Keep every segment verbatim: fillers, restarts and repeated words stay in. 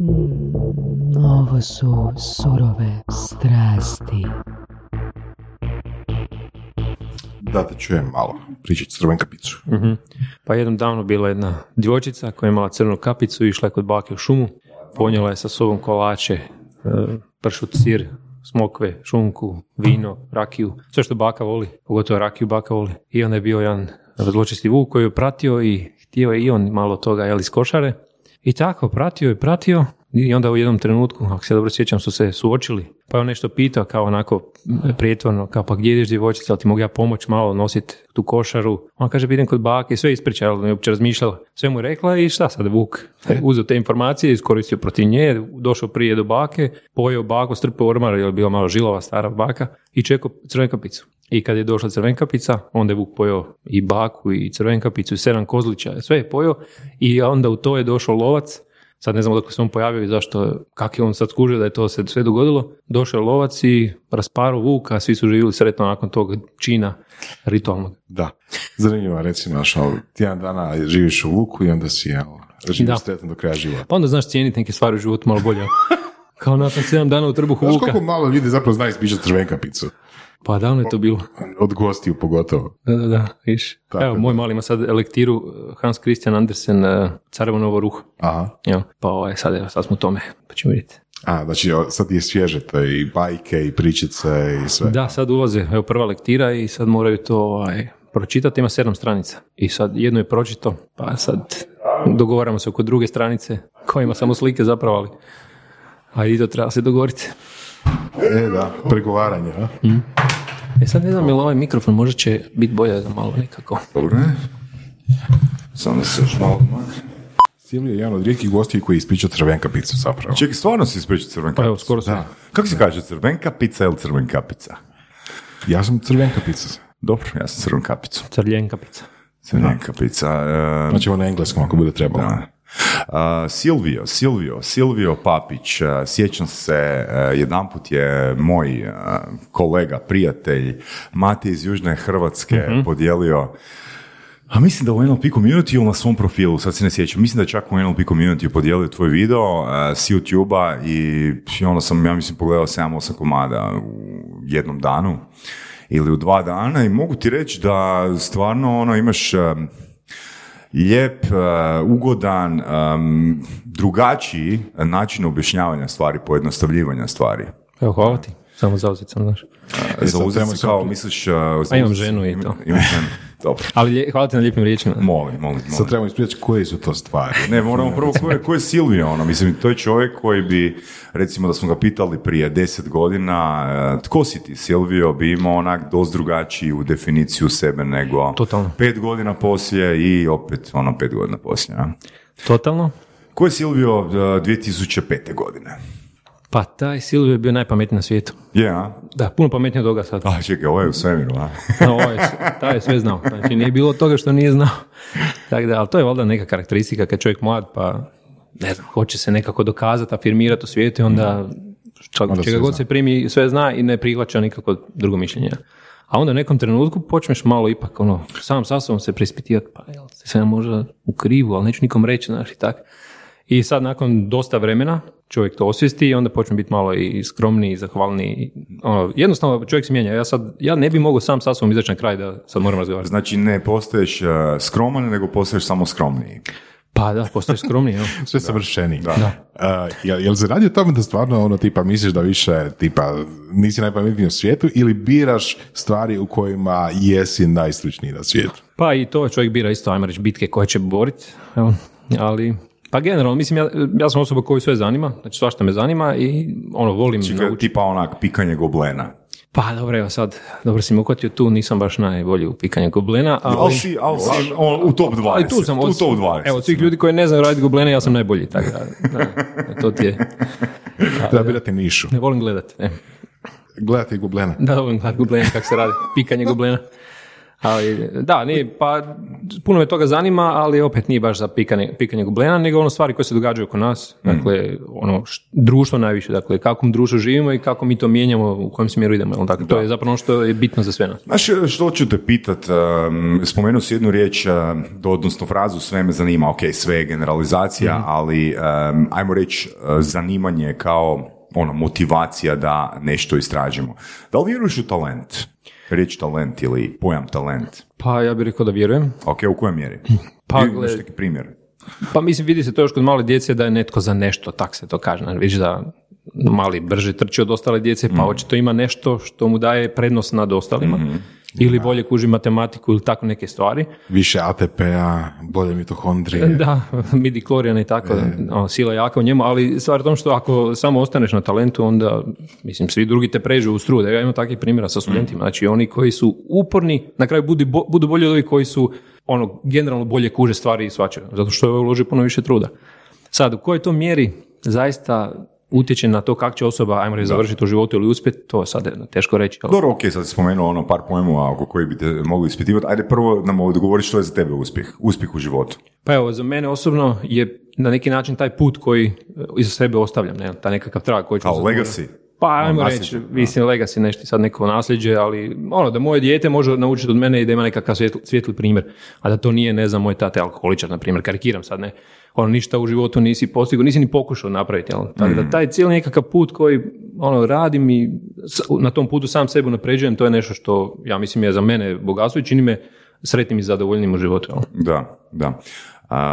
Mm, ovo su surove strasti. Da, da čujem malo pričati s crvenom kapicu. Mm-hmm. Pa jednom davno bila jedna djevojčica koja je imala crvenu kapicu i išla je kod bake u šumu. Ponijela je sa sobom kolače, pršut, sir, smokve, šunku, vino, rakiju, sve što baka voli, pogotovo rakiju baka voli. I onda je bio jedan zločesti vuk koji je pratio i htio je i on malo toga jel iz košare. I tako, pratio je, pratio i onda u jednom trenutku, ako se dobro sjećam, su se suočili. Pa je on nešto pitao kao onako prijetvorno, kao pa gdje ideš djevojčica, ali ti mogu ja pomoć malo nositi tu košaru. On kaže, idem kod bake, sve ispričala, ne uopće razmišljala. Sve mu rekla i šta sad vuk? Uzeo te informacije, iskoristio protiv nje, došao prije do bake, pojeo baku, strpao ormar, jer je bila malo žilova stara baka i čekao crvenkapicu. I kad je došla crvenkapica, onda je vuk pojeo i baku i crvenkapicu i sedam kozlića, sve je pojeo i onda u to je došao lovac. Sad ne znam odakle se on pojavio i zašto, kak je on sad skužio da je to se sve dogodilo. Došao je lovac i rasparao vuka, svi su živjeli sretno nakon tog čina ritualnog. Da, zanimljivo, recimo, što tjedan dana živiš u vuku i onda si živiš sretan do kraja života. Pa onda znaš cijeniti neke stvari u životu malo bolje. Kao nakon sedam dana u trbuhu vuka. Znaš koliko malo ljudi zapravo zna ispišati crvenkapicu? Pa davno je to bilo. Od gostiju pogotovo. Da, da, da, viš. Tako. Evo, moj mali ima sad lektiru Hans Christian Andersen, Carevo novo ruho. Aha. Ja, pa ovaj, sad, evo, sad smo tome, pa ćemo vidjeti. A, znači sad je svježete i bajke i pričice i sve. Da, sad ulaze, evo prva lektira i sad moraju to ovaj, pročitati, ima sedam stranica. I sad jednu je pročito, pa sad dogovaramo se oko druge stranice, koja ima samo slike zapravo, ali ajde i to treba se dogovoriti. E, da, pregovaranje, a? Mm. E sad ne znam je li ovaj mikrofon, možda će biti bolje za malo nekako. Dobro, ne? Samo se još malo makne. Silvio je jedan od rijetkih gostiju koji je ispričao crvenkapicu zapravo. Čekaj, stvarno si ispričao crvenkapicu? Pa evo, skoro sam. Kako se kaže, crvenkapica ili crvenkapica? Ja sam crvenkapica. Dobro, ja sam crvenkapica. Crljenkapica. Crljenkapica. Uh, znači ovo na engleskom ako bude trebalo. Da. Uh, Silvio, Silvio, Silvio Papić, uh, sjećam se, uh, jedanput je moj uh, kolega, prijatelj, Mati iz Južne Hrvatske mm-hmm. podijelio, a mislim da u en el pe Community ili na svom profilu, sad se ne sjećam, mislim da je čak u en el pe Community podijelio tvoj video uh, s YouTube-a i ono sam, ja mislim, pogledao sedam osam komada u jednom danu ili u dva dana i mogu ti reći da stvarno ono, imaš... Uh, lijep, uh, ugodan, um, drugačiji način objašnjavanja stvari, pojednostavljivanja stvari. Evo, hvala ti. Samo zauzet sam, znaš. E, zauzet se kao, misliš... Uh, zauzet, a imam ženu i to. Imam ženu, dobro. Ali lije, hvala ti na lijepim riječima. Molim, molim, molim. Sad trebamo ispričati koje su to stvari. Ne, moramo prvo, koje, koje je Silvio, ono, mislim, to je čovjek koji bi, recimo da smo ga pitali prije deset godina, uh, tko si ti, Silvio, bi imao onak dost drugačiju definiciju sebe nego... Totalno. Pet godina poslije i opet, ono, pet godina poslije. Ja. Totalno. Ko je Silvio uh, dvije tisuće pete godine? Pa taj Silvio je bio najpametniji na svijetu. Je, yeah. Da, puno pametniji od toga sad. A, čekaj, ovo je u svemiru, a? No, ovo je, taj je sve znao. Znači, nije bilo toga što nije znao. Tako da, ali to je valjda neka karakteristika kad čovjek mlad, pa, ne znam, hoće se nekako dokazati, afirmirati u svijetu i onda čak, onda čega god zna. Se primi, sve zna i ne prihvaća nikako drugo mišljenje. A onda u nekom trenutku počneš malo ipak, ono, sam sa sobom se preispitivati, pa, jel, sve možda u krivu, ali neću nikom reći, znaš, i tako. I sad nakon dosta vremena čovjek to osvijesti i onda počne biti malo i skromniji i zahvalniji. Ono, jednostavno čovjek se mijenja. Ja, sad, ja ne bi mogao sam sa sobom izaći na kraj da sad moram razgovarati. Znači ne postaješ uh, skroman, nego postaješ samo skromniji. Pa da, postaješ skromniji. Ja. Sve savršeniji. Da. Da. Uh, jel, jel se radi o tome da stvarno ono tipa misliš da više tipa nisi najpametniji u svijetu ili biraš stvari u kojima jesi najstručniji na svijetu? Pa i to čovjek bira isto, ajmo reći, bitke koje će boriti. Ali... Pa generalno, mislim, ja, ja sam osoba koju sve zanima, znači svašta me zanima i ono, volim... Čekaj, tipa onak pikanje goblena. Pa dobro, evo sad, dobro si me ukotio, tu nisam baš najbolji u pikanju goblena, ali... Ali si, ali si on, u top dvadeset, ali tu sam, od, u top dvadeset. Evo, svih ljudi koji ne znaju raditi goblene, ja sam najbolji, tako da, da, to ti je... Treba birati nišu. Ne volim gledati, ne. Gledati goblena. Da, volim gledati goblena, kako se radi, pikanje goblena. Ali, da, nije, pa puno me toga zanima, ali opet nije baš za pikanje, pikanje gublena, nego ono stvari koje se događaju oko nas. Dakle, ono, št, društvo najviše, dakle, kako društvo živimo i kako mi to mijenjamo, u kojem smjeru idemo. Dakle, to je zapravo ono što je bitno za sve nas. Znaš, što ću te pitat, spomenuo si jednu riječ, odnosno frazu, sve me zanima, ok, sve je generalizacija, mm-hmm. ali um, ajmo reći zanimanje kao ono, motivacija da nešto istražimo. Da li vjeruješ u talent? Riječ talent ili pojam talent? Pa ja bih rekao da vjerujem. Ok, u kojoj mjeri? Pa, imaš neki primjer? Pa mislim, vidi se to još kod male djece da je netko za nešto, tak se to kaže. Vidiš da mali brže trči od ostale djece, pa očito ima nešto što mu daje prednost nad ostalima. Mm-hmm. Ili bolje kuži matematiku ili tako neke stvari. Više A T P-a, bolje mitohondrije. Da, midiklorijana i tako, e. o, sila jaka u njemu, ali stvar je tom što ako samo ostaneš na talentu, onda, mislim, svi drugi te prežu u strude. Ja imam takvih primjera sa studentima, znači oni koji su uporni, na kraju budu, budu bolji od ovih koji su ono, generalno bolje kuže stvari i svačaju, zato što je uloži puno više truda. Sad, u kojoj to mjeri zaista utječe na to kako će osoba, ajmo reći, završiti u životu ili uspjeti, to je sad teško reći. Ali... Dobro, ok, sad si spomenuo ono par pojmova oko koji bi te mogli ispitivati. Ajde prvo nam odgovori što je za tebe uspjeh, uspjeh u životu. Pa evo, za mene osobno je na neki način taj put koji iza sebe ostavljam, ne, taj nekakav trag koji ću... Kao legacy? Pa ajmo no, reći, mislim, legacy nešto, sad neko nasljeđe, ali ono, da moje dijete može naučiti od mene i da ima nekakav svijetli, svijetli primjer, a da to nije, ne znam, moj tate alkoholičar, na primjer, karikiram sad, ne, ono, ništa u životu nisi postigao, nisi ni pokušao napraviti, jel? Tako da taj cijeli nekakav put koji, ono, radim i na tom putu sam sebu napređujem, to je nešto što, ja mislim, je za mene bogatstvo i čini me sretnim i zadovoljnim u životu, jel? Da, da.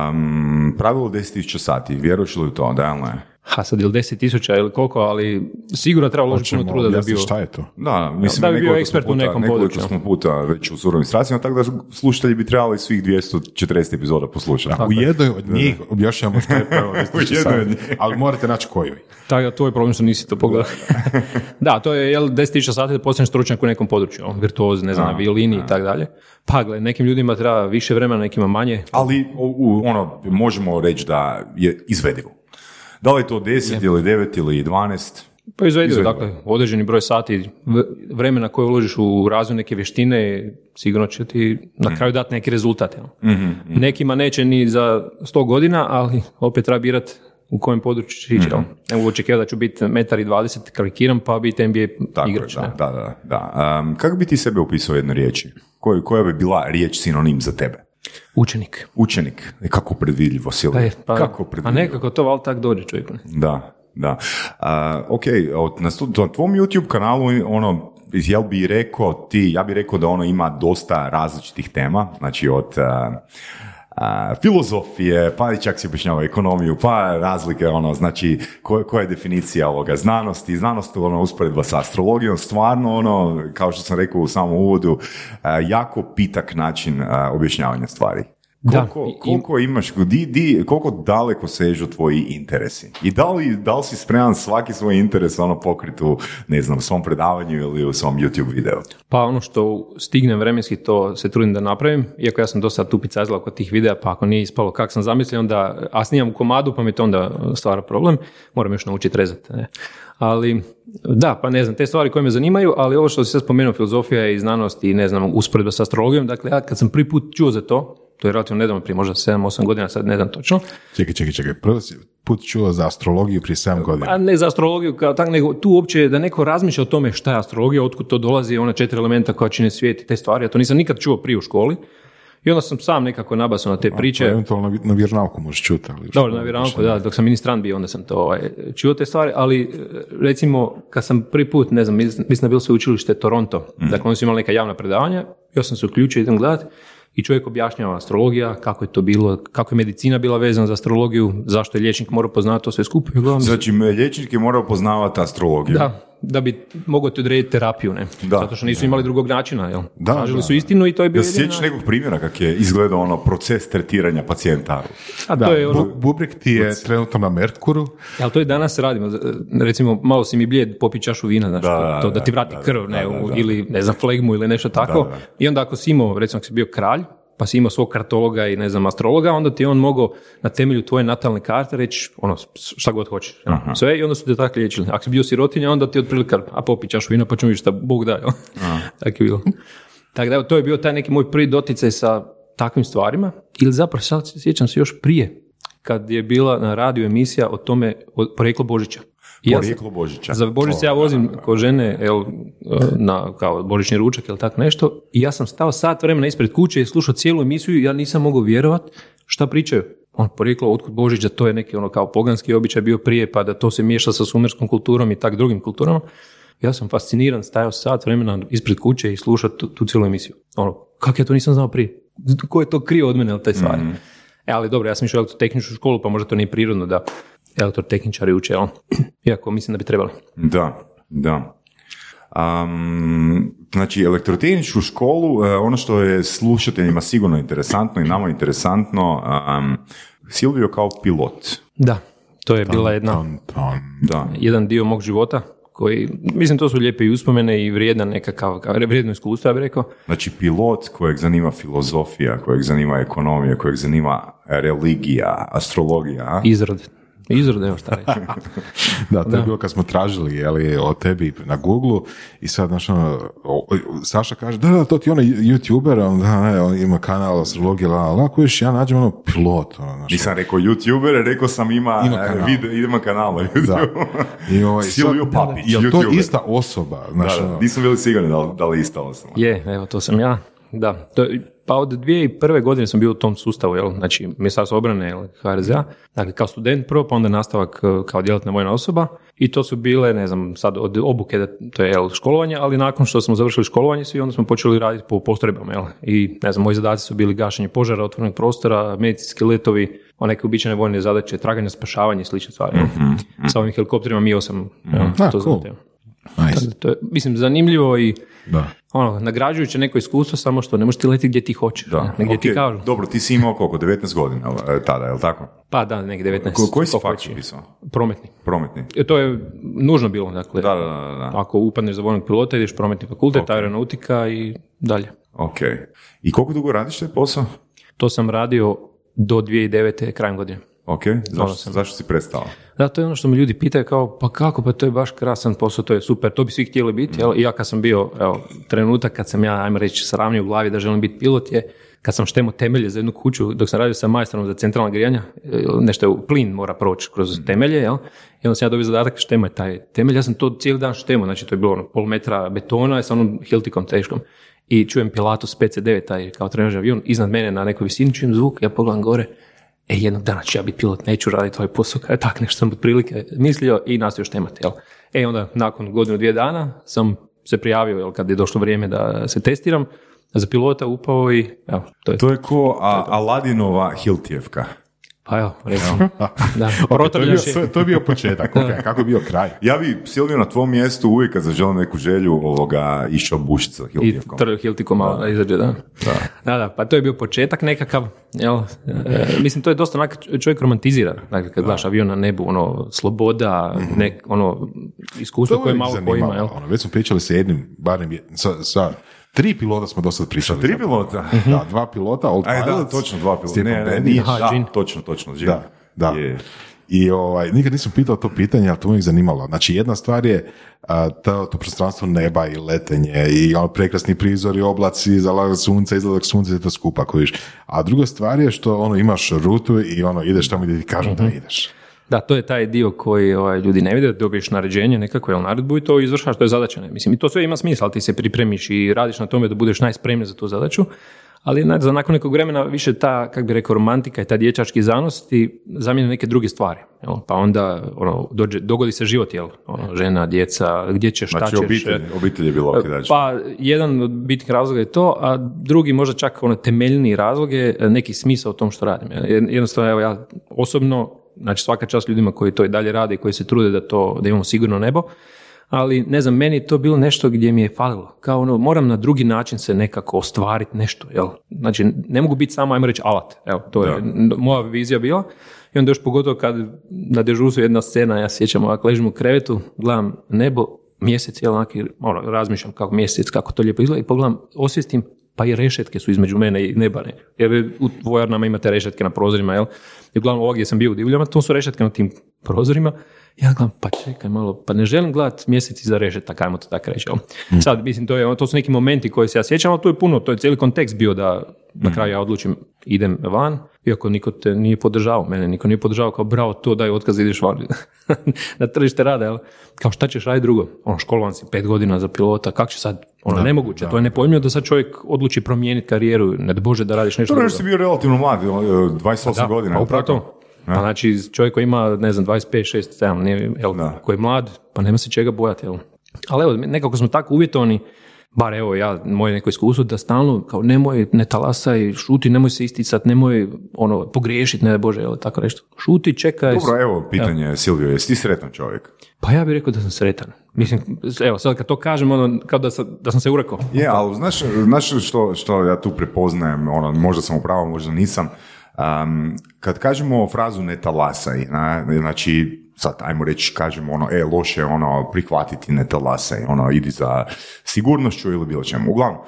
Um, pravilo deset tisuća sati, vjeruješ li u to, da, ne? Ha, sad ili deset tisuća ili koliko, ali sigurno treba uložiti puno truda da bio... Šta je to? Da, mislim, da bi bio ekspert u nekom području. Nekoliko smo puta već u surovim strastima, tako da slušatelji bi trebali svih dvjesto četrdeset epizoda poslušati. U jednoj od njih objašnjamo što je pravo deset tisuća sati, ali morate naći koju. Tako da, to je problem što nisi to pogledao. Da, to je deset tisuća sati da postaneš stručnjak u nekom području, virtuoz, ne znam, violini i tako dalje. Pa, gle, nekim ljudima treba više vremena, nekima manje. Ali, ono, možemo reći da je izvedivo. Da li je to deset ili devet ili dvanaest? Pa izvedivo, dakle, određeni broj sati vremena koje uložiš u razvoj neke vještine, sigurno će ti na kraju dati neki rezultat. Mm-hmm. Nekima neće ni za sto godina, ali opet treba birati u kojem području će ići. Mm-hmm. Evo, očekivam da ću biti metar i dvadeset, karikiram, pa biti N B A tako igrač. Je, da, da, da, da. Um, kako bi ti sebe opisao jednu riječi? Koja, koja bi bila riječ sinonim za tebe? Učenik. Učenik. E kako predvidljivo si li? Pa, kako predvidljivo? A nekako to val tak dođe čovjeku. Da, da. Uh, ok, na, na tvom YouTube kanalu, ono, jel bi rekao ti, ja bih rekao da ono ima dosta različitih tema, znači od... Uh, Uh, filozofije, pa i čak si objašnjava ekonomiju, pa razlike, ono, znači, koja ko je definicija ovoga znanosti, znanost, ono, usporedba sa astrologijom, stvarno, ono, kao što sam rekao u samom uvodu, uh, jako pitak način uh, objašnjavanja stvari. Koliko, da, koliko imaš, di, di, koliko daleko sežu tvoji interesi? I da li, da li si spreman svaki svoj interes ono pokriti u, ne znam, svom predavanju ili u svom YouTube videu? Pa ono što stignem vremenski, to se trudim da napravim, iako ja sam dosta tupica izlao kod tih videa, pa ako nije ispalo kako sam zamislio, onda, a snimam u komadu, pa mi to onda stvara problem, moram još naučiti rezati, ne? Ali, da, pa ne znam, te stvari koje me zanimaju, ali ovo što si sad spomenuo, filozofija i znanost i, ne znam, usporedba sa astrologijom, dakle, ja kad sam prvi put čuo za to, to je relativno nedavno, prije možda sedam osam godina, sad ne znam točno. Čekaj, čekaj, čekaj, prvo si put čuo za astrologiju prije sedam godina. A ne za astrologiju, kao tak, nego tu uopće da neko razmišlja o tome šta je astrologija, otkud to dolazi, ona četiri elementa koja čine svijet i te stvari, ja to nisam nikad čuo prije u školi. I onda sam sam nekako nabasao na te priče. A, eventualno na vjernauku možeš čuti. Dobro, na vjernauku, da, dok sam ministrant bio, onda sam to ovaj, čuo te stvari, ali recimo kad sam prvi put, ne znam, mislim da bilo se učilište Toronto, mm. dakle oni su imali neka javna predavanja, ja sam se uključio, idem gledati i čovjek objašnjava astrologija, kako je to bilo, kako je medicina bila vezana za astrologiju, zašto je liječnik morao poznavati to sve skupo. Znači, liječnik je morao poznavati astrologiju. Da, da bi mogao ti odrediti terapiju, ne? Da, zato što nisu da. imali drugog načina, jel? Da, tražili da. su istinu i to je bilo... Da se sjećaš nekog primjera kako je izgledao ono proces tretiranja pacijenta? A da, ono... Bu- Bubrik ti je trenutno na Merkuru. Ali to je danas radimo. Recimo, malo si mi blijed, popi čašu vina, znaš, da, to, da ti vrati da, krv, ne, da, da, da. ili ne znam, flegmu ili nešto tako. Da, da. I onda ako si imao, recimo ako si bio kralj, pa si imao svog kartologa i ne znam astrologa, onda ti je on mogao na temelju tvoje natalne karte reći ono šta god hoćeš. Aha. Sve i onda su te tako liječili. Ako si bio sirotinja, onda ti je otprilike a popi čašu vina pa ćemo vidjeti šta Bog daje. Tako je bilo. Tako da evo, to je bio taj neki moj prvi doticaj sa takvim stvarima. Ili zapravo sad sjećam se još prije, kad je bila na radiju emisija o tome, o porijeklu Božića. Ja porijeklu Božića. Za Božić se ja vozim kod žene jel, na kao božićni ručak ili tako nešto i ja sam stao sat vremena ispred kuće i slušao cijelu emisiju i ja nisam mogao vjerovati šta pričaju. On porijeklo otkud Božić, da to je neki ono kao poganski običaj bio prije, pa da to se miješa sa sumerskom kulturom i tak drugim kulturama. Ja sam fasciniran, stajao sat vremena ispred kuće i slušao tu, tu cijelu emisiju. Ono, kako ja to nisam znao prije? Ko je to krio od mene ili taj stvari? Mm. E, ali dobro, ja sam išao u elektrotehničku školu, pa možda to nije prirodno da elektrotehničari uče, jel? Iako mislim da bi trebali. Da, da. Um, znači, elektrotehničku školu, ono što je slušateljima sigurno interesantno i nama interesantno, um, Silvio kao pilot. Da, to je tam, bila jedna, tam, tam, da. jedan dio mog života. Koji, mislim, to su lijepe i uspomene i vrijedna nekakav, vrijedno iskustvo, ja bih rekao. Znači, pilot kojeg zanima filozofija, kojeg zanima ekonomija, kojeg zanima religija, astrologija. Izrod. Izrod, evo šta reći. Da, to da. je bilo kad smo tražili jeli, o tebi na Google i sad, znaš, Saša kaže, da, da, to ti je onaj YouTuber, on, da, on ima kanal astrologije, la, la, kojiš, ja nađem ono pilot. Ono, nisam rekao YouTuber, rekao sam ima, ima kanal. Video, idemo kanala YouTube. Silvio Papić, YouTuber. Je to ista osoba? Znaš, da, da, nisam bili sigurni da, da li je ista osoba. Je, evo, to sam ja. Da, to, pa od dvije tisuće prve godine sam bio u tom sustavu, jel? Znači Ministarstvo obrane, jel? ha er zet a, dakle kao student prvo, pa onda nastavak kao djelatna vojna osoba i to su bile, ne znam, sad od obuke, da, to je jel, školovanje, ali nakon što smo završili školovanje svi, onda smo počeli raditi po postrojbama, jel? I ne znam, moji zadaci su bili gašenje požara, otvorenog prostora, medicinski letovi, neke običajne vojne zadaće, traganje, spašavanje i slične stvari. Mm-hmm. Sa ovim helikopterima Mi osam, jel? To znate. Nice. To je, mislim, zanimljivo i da. Ono, nagrađujuće neko iskustvo, samo što ne možeš ti letiti gdje ti hoćeš. Da. Ne, gdje okay. ti kažu. Dobro, ti si imao koliko? devetnaest godina tada, je li tako? Pa da, nek devetnaest. Ko, koji si fakt pisao? Prometni. Prometni. To je nužno bilo, dakle. Da, da, da, da. Ako upadneš za vojnog pilota, ideš prometni fakultet, okay. aeronautika i dalje. Ok. I koliko dugo radiš taj posao? To sam radio do dvije tisuće devete. krajem godine. Ok, zašto, zašto si prestao? Da, to je ono što me ljudi pitaju kao, pa kako, pa to je baš krasan posao, to je super, to bi svi htjeli biti. Jel? I ja kad sam bio, evo, trenutak kad sam ja, ajmo reći, sravnio u glavi da želim biti pilot je, kad sam štemo temelje za jednu kuću, dok sam radio sa majstrom za centralna grijanja, nešto je, plin mora proći kroz temelje, jel? I onda sam ja dobio zadatak štemo taj temelj, ja sam to cijeli dan štemo, znači to je bilo ono, pol metra betona sa onom hiltikom teškom. I čujem Pilatus pe ce devet, taj kao trenažni avion, iznad mene na nekoj visini, čujem zvuk, ja pogledam gore. E, jednog dana ću ja biti pilot, neću raditi ovaj posao, kaj tak nešto sam od prilike mislio i nastavio štemati, jel? E, onda nakon godinu, dvije dana sam se prijavio, jel, kad je došlo vrijeme da se testiram, za pilota upao i, evo, to je to. To je ko a, to je to. Aladinova Hiltijevka. Pa evo, recimo. Da. Okay, to, je bio, to je bio početak, okay, kako je bio kraj. Ja bi, Silvio, na tvom mjestu uvijek kad zaželim neku želju ovoga išao bušiti sa Hiltijevkom. I tr- Hiltijevkom malo izađe, da. Da. Da, da. Pa to je bio početak nekakav, jel? E, mislim, to je dosta onak čovjek romantizira, dakle, kad gledaš avion na nebu, ono, sloboda, mm-hmm. nek, ono, iskustvo koje malo ko ima, jel? Ono, već smo pričali sa jednim, barem, sa... sa Tri pilota smo do sad pričali. Tri pilota? Mm-hmm. Da, dva pilota, old pilots. Da, točno dva pilota. Ne, ne, nije, ha, da, Jean. točno, točno, Jean. Da, da. Yeah. I ovaj, nikad nisam pitao to pitanje, ali to me ih zanimalo. Znači, jedna stvar je a, to, to prostranstvo neba i letenje i ono, prekrasni prizori, oblaci, zalazak sunca, izlazak sunca i to skupa kojiš. A druga stvar je što ono, imaš rutu i ono, ideš tamo gdje ti kažu mm-hmm. da ideš. Da, to je taj dio koji ovaj, ljudi ne vide, dobiješ naređenje, nekako je naredbu i to izvršaš, to je zadaća. Ne? Mislim, i to sve ima smisla, ali ti se pripremiš i radiš na tome da budeš najspremniji za tu zadaću, ali na, za nakon nekog vremena više ta, kak bi rekao, romantika i ta dječački zanos ti zamijene neke druge stvari. Jel? Pa onda ono, dođe, dogodi se život, jel? Ono, žena, djeca, gdje ćeš, šta ćeš. Znači obitelj, obitelj je bilo ok, dađe. Pa jedan od bitnih razloga je to, a drugi možda čak ono, temeljni razlog je neki smisao u tom što radim. Jednostavno, evo ja osobno, znači svaka čast ljudima koji to i dalje rade i koji se trude da to, da imamo sigurno nebo, ali ne znam, meni je to bilo nešto gdje mi je falilo, kao ono, moram na drugi način se nekako ostvariti nešto, jel? Znači ne mogu biti samo, ajmo reći, alat, evo, to je ja. moja vizija bila i onda još pogotovo kad na dežurstvu jedna scena, ja sjećam ovako, ležim u krevetu, gledam nebo, mjesec, jel, onaki, ono, razmišljam kako mjesec, kako to lijepo izgleda i pogledam, osvijestim, pa i rešetke su između mene i neba, ne? Jer u vojarnama imate rešetke na prozorima, jel? I uglavnom ovo gdje sam bio u divljama, to su rešetke na tim prozorima. Ja gledam, pa čekaj malo, pa ne želim gledat mjesec iza rešetaka, ajmo to tako reći. Mm. Sad, mislim, to, je, to su neki momenti koji se ja sjećam, ali to je puno, to je cijeli kontekst bio da na kraju ja odlučim, idem van, iako niko te nije podržavao, mene niko nije podržavao, kao bravo, to daj otkaz, ideš van na tržište rada, jel? Kao šta ćeš raditi drugo? Ono, školovan si pet godina za pilota, kako će sad, ono, da, nemoguće, da, to je nepojmljivo da sad čovjek odluči promijeniti karijeru, ne da Bože da radiš nešto drugo. To nešto si bio relativno mlad, dvadeset osam da, godina. Pa upravo to. Pa znači, čovjek koji ima, ne znam, dvadeset pet, šezdeset sedam, nije, jel, koji je mlad, pa nema se čega bojati, jel? Ali evo, nekako smo tako uvjetovani, bar evo ja, moje neko iskustvo, da stalno, kao nemoj, ne talasaj, šuti, nemoj se isticat, nemoj, ono, pogriješiti, ne Bože, jel, tako nešto. Šuti, čekaj. Dobro, evo, pitanje, evo. Silvio, jesi ti sretan čovjek? Pa ja bih rekao da sam sretan. Mislim, evo, sad kad to kažem, ono, kao da, sa, da sam se urekao. Je, yeah, ali znaš, znaš što, što ja tu prepoznajem, ono, možda sam upravo, možda nisam. Um, kad kažemo frazu ne talasaj, na, znači sad ajmo reći, kažemo ono, e, loše ono, prihvatiti ne talasaj, ono, idi za sigurnošću ili bilo čemu. Uglavnom,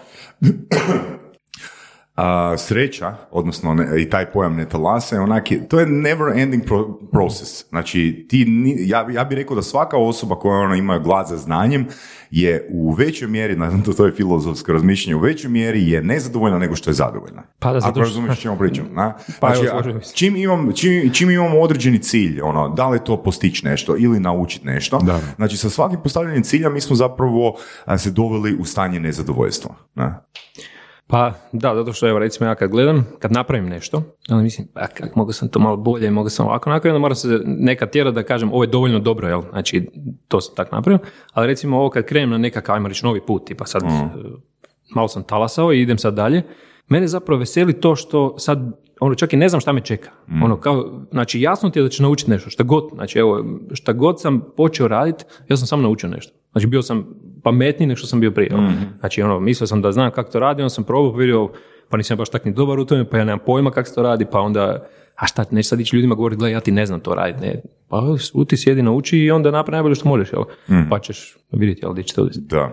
uh, sreća, odnosno ne, i taj pojam ne talasaj, onak je, to je never ending pro- process. Znači, ti, ja, ja bih rekao da svaka osoba koja ono, ima glad za znanjem je u većoj mjeri, na to, to je filozofsko razmišljanje, u većoj mjeri je nezadovoljna nego što je zadovoljna. Pa da, ako razumiješ čemu pričam. Na? Pa znači, a, čim, imam, čim, čim imamo određeni cilj, ono, da li to postići nešto ili naučiti nešto, da. Znači sa svakim postavljenim ciljem mi smo zapravo a, se doveli u stanje nezadovoljstva. Na? Pa da, zato što evo recimo ja kad gledam, kad napravim nešto, onda mislim, pa kak, mogu sam to malo bolje, mogu sam ovako, onako, onda moram se neka tjera da kažem, ovo je dovoljno dobro, jel? Znači, to sam tak napravio, ali recimo ovo kad krenem na nekakav, ajmo reći, novi put, tipa sad mm. malo sam talasao i idem sad dalje, mene zapravo veseli to što sad, ono, čak i ne znam šta me čeka, mm. ono, kao, znači jasno ti je da ću naučiti nešto, šta god, znači evo, šta god sam počeo raditi, ja sam sam naučio nešto. Znači, bio sam pametniji nego što sam bio prije. Mm-hmm. Znači, ono, mislio sam da znam kako to radi, onda sam probao, pa vidio, pa nisam baš tak ni dobar u tome, pa ja nemam pojma kako se to radi, pa onda, a šta, neće sad ići ljudima govoriti, gledaj, ja ti ne znam to raditi, ne. Pa uti, sjedi, nauči i onda napravi najbolje što možeš, jel? Mm. Pa ćeš vidjeti, jel, gdje će to odisati. Da.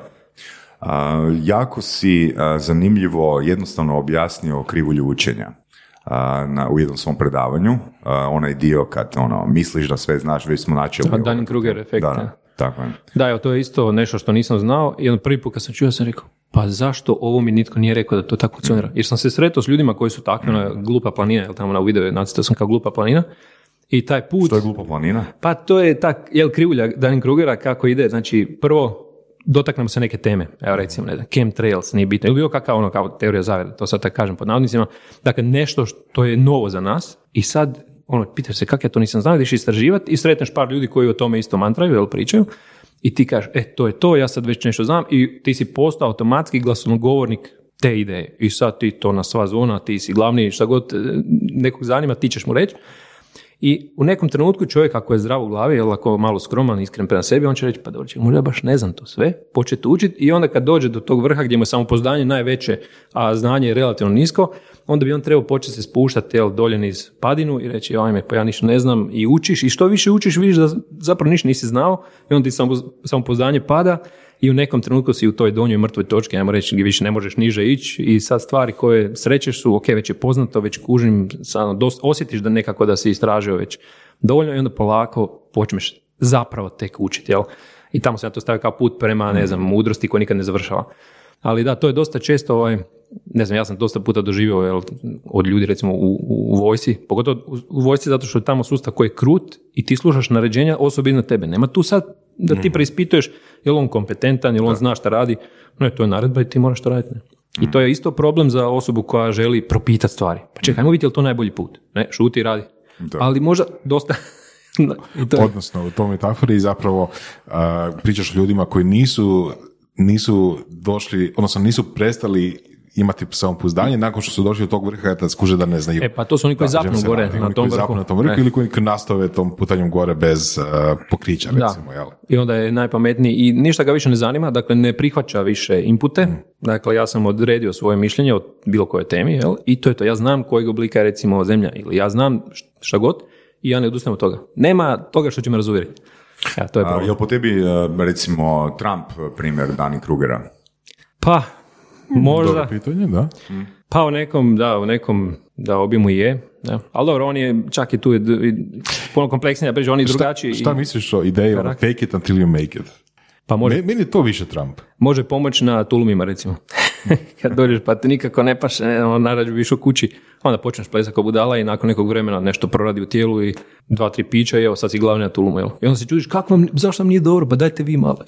A, jako si a, zanimljivo jednostavno objasnio krivulju učenja. Na, u jednom svom predavanju, uh, onaj dio kad ono, misliš da sve znaš, već smo načeli... Da, Dunning-Kruger efekt. Da, tako je. Da, evo, to je isto nešto što nisam znao i prvi put kad sam čuo, sam rekao, pa zašto ovo mi nitko nije rekao da to tako funkcionira? Jer sam se sretao s ljudima koji su takve, ono, glupa planina, jel tamo na videu nacitao sam kao glupa planina, i taj put... Što je glupa planina? Pa to je tak, jel, krivulja Dunning-Krugera kako ide, znači prvo... Dotaknemo se neke teme, evo recimo, ne znam, chemtrails, nije bitno, ili bilo kakav ono, kao teorija zavjera, to sad tako kažem pod navodnicima, dakle nešto što je novo za nas i sad, ono, pitaš se kako ja to nisam znao, ideš istraživati i sretneš par ljudi koji o tome isto mantraju, jel, pričaju, i ti kažeš, e, to je to, ja sad već nešto znam i ti si postao automatski glasnogovornik te ideje i sad ti to na sva zvona, ti si glavni, šta god nekog zanima, ti ćeš mu reći. I u nekom trenutku čovjek ako je zdrav u glavi, jel, ako je malo skroman, iskren prema sebi, on će reći, pa dobro, možda baš ne znam to sve, početi učiti i onda kad dođe do tog vrha gdje mu je samopoznanje najveće, a znanje je relativno nisko, onda bi on trebao početi se spuštati, jel, dolje niz padinu i reći, ajme, pa ja ništa ne znam, i učiš, i što više učiš, vidiš da zapravo ništa nisi znao i onda ti samopoznanje pada i u nekom trenutku si u toj donjoj mrtvoj točki, ajmo reći, gdje više ne možeš niže ići i sad stvari koje srećeš su, ok, već je poznato, već kužim, sad dost, osjetiš da nekako da si istražio već dovoljno i onda polako počneš zapravo tek učiti, jel? I tamo se na to stavio kao put prema, ne znam, mudrosti koja nikad ne završava. Ali da, to je dosta često, ovaj, ne znam, ja sam dosta puta doživio, jel, od ljudi recimo u, u vojsci, pogotovo u, u vojsci zato što je tamo sustav koji je krut i ti slušaš naređenja osobi iznad tebe. Nema tu sad da ti preispituješ je li on kompetentan, je li on zna šta radi, no je to je naredba i ti moraš to raditi. Ne? I to je isto problem za osobu koja želi propitati stvari. Pa čekaj, ajmo vidjeti je li to najbolji put. Ne, šuti i radi. Da. Ali možda dosta... to je... Odnosno, u toj metafori zapravo a, pričaš o ljudima koji nisu... nisu došli, odnosno nisu prestali imati samopouzdanje nakon što su došli od tog vrha, ja tad skuže da ne znaju. E pa to su oni koji zapnu gore na tom vrhu. Na tom vrhu ili koji nastave tom putanjem gore bez uh, pokrića, recimo. Jel? I onda je najpametniji i ništa ga više ne zanima, dakle ne prihvaća više inpute, mm. dakle ja sam odredio svoje mišljenje o bilo kojoj temi, jel? I to je to, ja znam kojeg oblika je recimo zemlja ili ja znam šta god i ja ne odustajem od toga. Nema toga što će me razuvjeriti. Ja, to je problem. A, jel po tebi, recimo, Trump primjer Dunning-Krugera? Pa, možda. Dobro pitanje, da. Pa u nekom, da, u nekom, da, obimu je. Da. Ali dobro, on je čak i tu... Je, i, puno kompleksnija priča, oni drugačiji. Šta, šta misliš o ideji fake it until you make it? Pa može, meni je to više Trump. Može pomoći na tulumima, recimo. Kad dođeš pa te nikako ne paše, najrađe biš u kući, onda počneš plesati kao budala i nakon nekog vremena nešto proradi u tijelu i dva, tri pića i evo sad si glavni na tulumu. Jel? I onda se čudiš, kako vam, zašto vam nije dobro, pa dajte vi malo.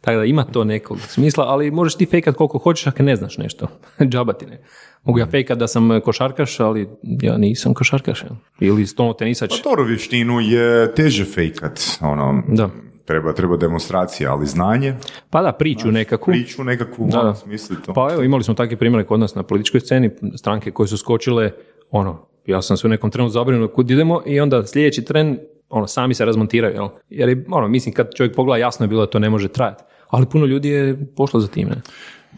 Tako da ima to nekog smisla, ali možeš ti fejkat koliko hoćeš ako ne znaš nešto. Džabatine. Mogu ja fejkat da sam košarkaš, ali ja nisam košarkaš. Jel? Ili stolnotenisač. Pa toru vještinu je teže fejkat. Ono... Da. Treba, treba demonstracija, ali znanje. Pa da, priču nekakvu. Priču nekakvu, ono smisli to. Pa evo, imali smo takve primjere kod nas na političkoj sceni, stranke koje su skočile, ono, ja sam se u nekom trenu zabrinuo kud idemo i onda sljedeći tren, ono, sami se razmontiraju, jel? Jer, ono, mislim, kad čovjek pogleda, jasno je bilo da to ne može trajati. Ali puno ljudi je pošlo za tim, ne?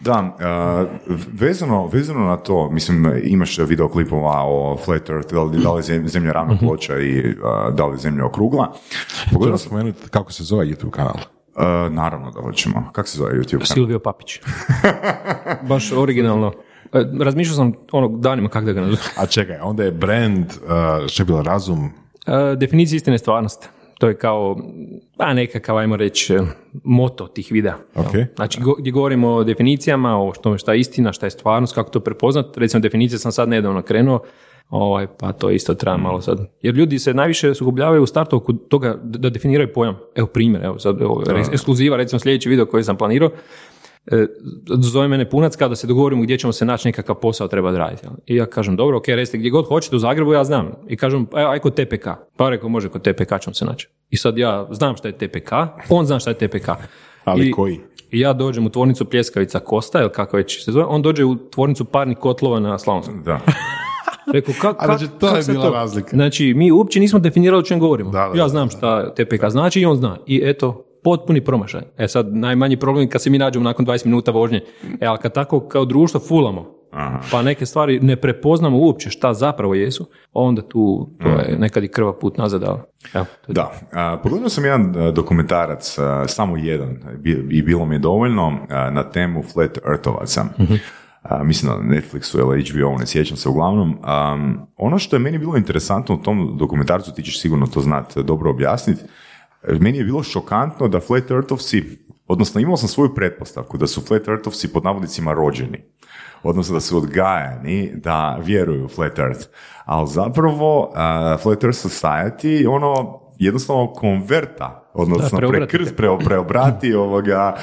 Da, uh, vezano, vezano na to, mislim, imaš videoklipova o Flat Earth, da li, da li zemlja ravna ploča i uh, da li zemlja okrugla. Pogledamo spomenuti kako se zove YouTube kanal. Uh, naravno da hoćemo. Kako se zove YouTube kanal? Silvio Papić. Baš originalno. Razmišljao sam onog danima kako da ga nazovem. A čekaj, onda je brand, uh, što je bilo razum? Uh, definicija istine stvarnosti. To je kao, a nekakav, ajmo reći, moto tih videa. Okay. Znači, go, gdje govorimo o definicijama, o tome šta je istina, šta je stvarnost, kako to prepoznat. Recimo, definicije sam sad nedavno krenuo, ovaj, pa to isto treba malo sad. Jer ljudi se najviše sugubljavaju u startu oko toga da definiraju pojam. Evo primjer, evo sad, evo, ekskluziva, recimo sljedeći video koji sam planirao. E, zove mene Punac kada se dogovorimo gdje ćemo se naći nekakav posao treba raditi. I ja kažem, dobro, ok, recite gdje god hoćete u Zagrebu, ja znam. I kažem, aj, aj kod T P K. Pa rekao, može kod T P K ćemo se naći. I sad ja znam šta je T P K, on zna šta je T P K. Ali I, koji? I ja dođem u tvornicu Pljeskavica Kosta, ili kako već se zove, on dođe u tvornicu parnih kotlova na Slavonskom. Da. Rekao, kak, kak, znači, to kak je bila to? Razlika. Znači, mi uopće nismo definirali o čem govorimo. Da, da, ja znam šta T P K da. Znači i on zna. I eto, potpuni promašaj. E sad, najmanji problem je kad se mi nađemo nakon dvadeset minuta vožnje. E, ali kad tako kao društvo fulamo, aha, pa neke stvari ne prepoznamo uopće šta zapravo jesu, onda tu to je nekad i krva put nazad. Ja, da. Pogledao sam jedan dokumentarac, samo jedan, i bilo mi je dovoljno, na temu Flat Earthovaca. Uh-huh. Mislim na Netflixu ili H B O, ne sjećam se uglavnom. Um, ono što je meni bilo interesantno u tom dokumentarcu, ti ćeš sigurno to znat dobro objasniti, meni je bilo šokantno da Flat Earthovci, odnosno imao sam svoju pretpostavku da su Flat Earthovci pod navodnicima rođeni, odnosno da su odgajani da vjeruju u Flat Earth, ali zapravo uh, Flat Earth Society ono jednostavno konverta, odnosno prekrst, pre, preobrati ovoga.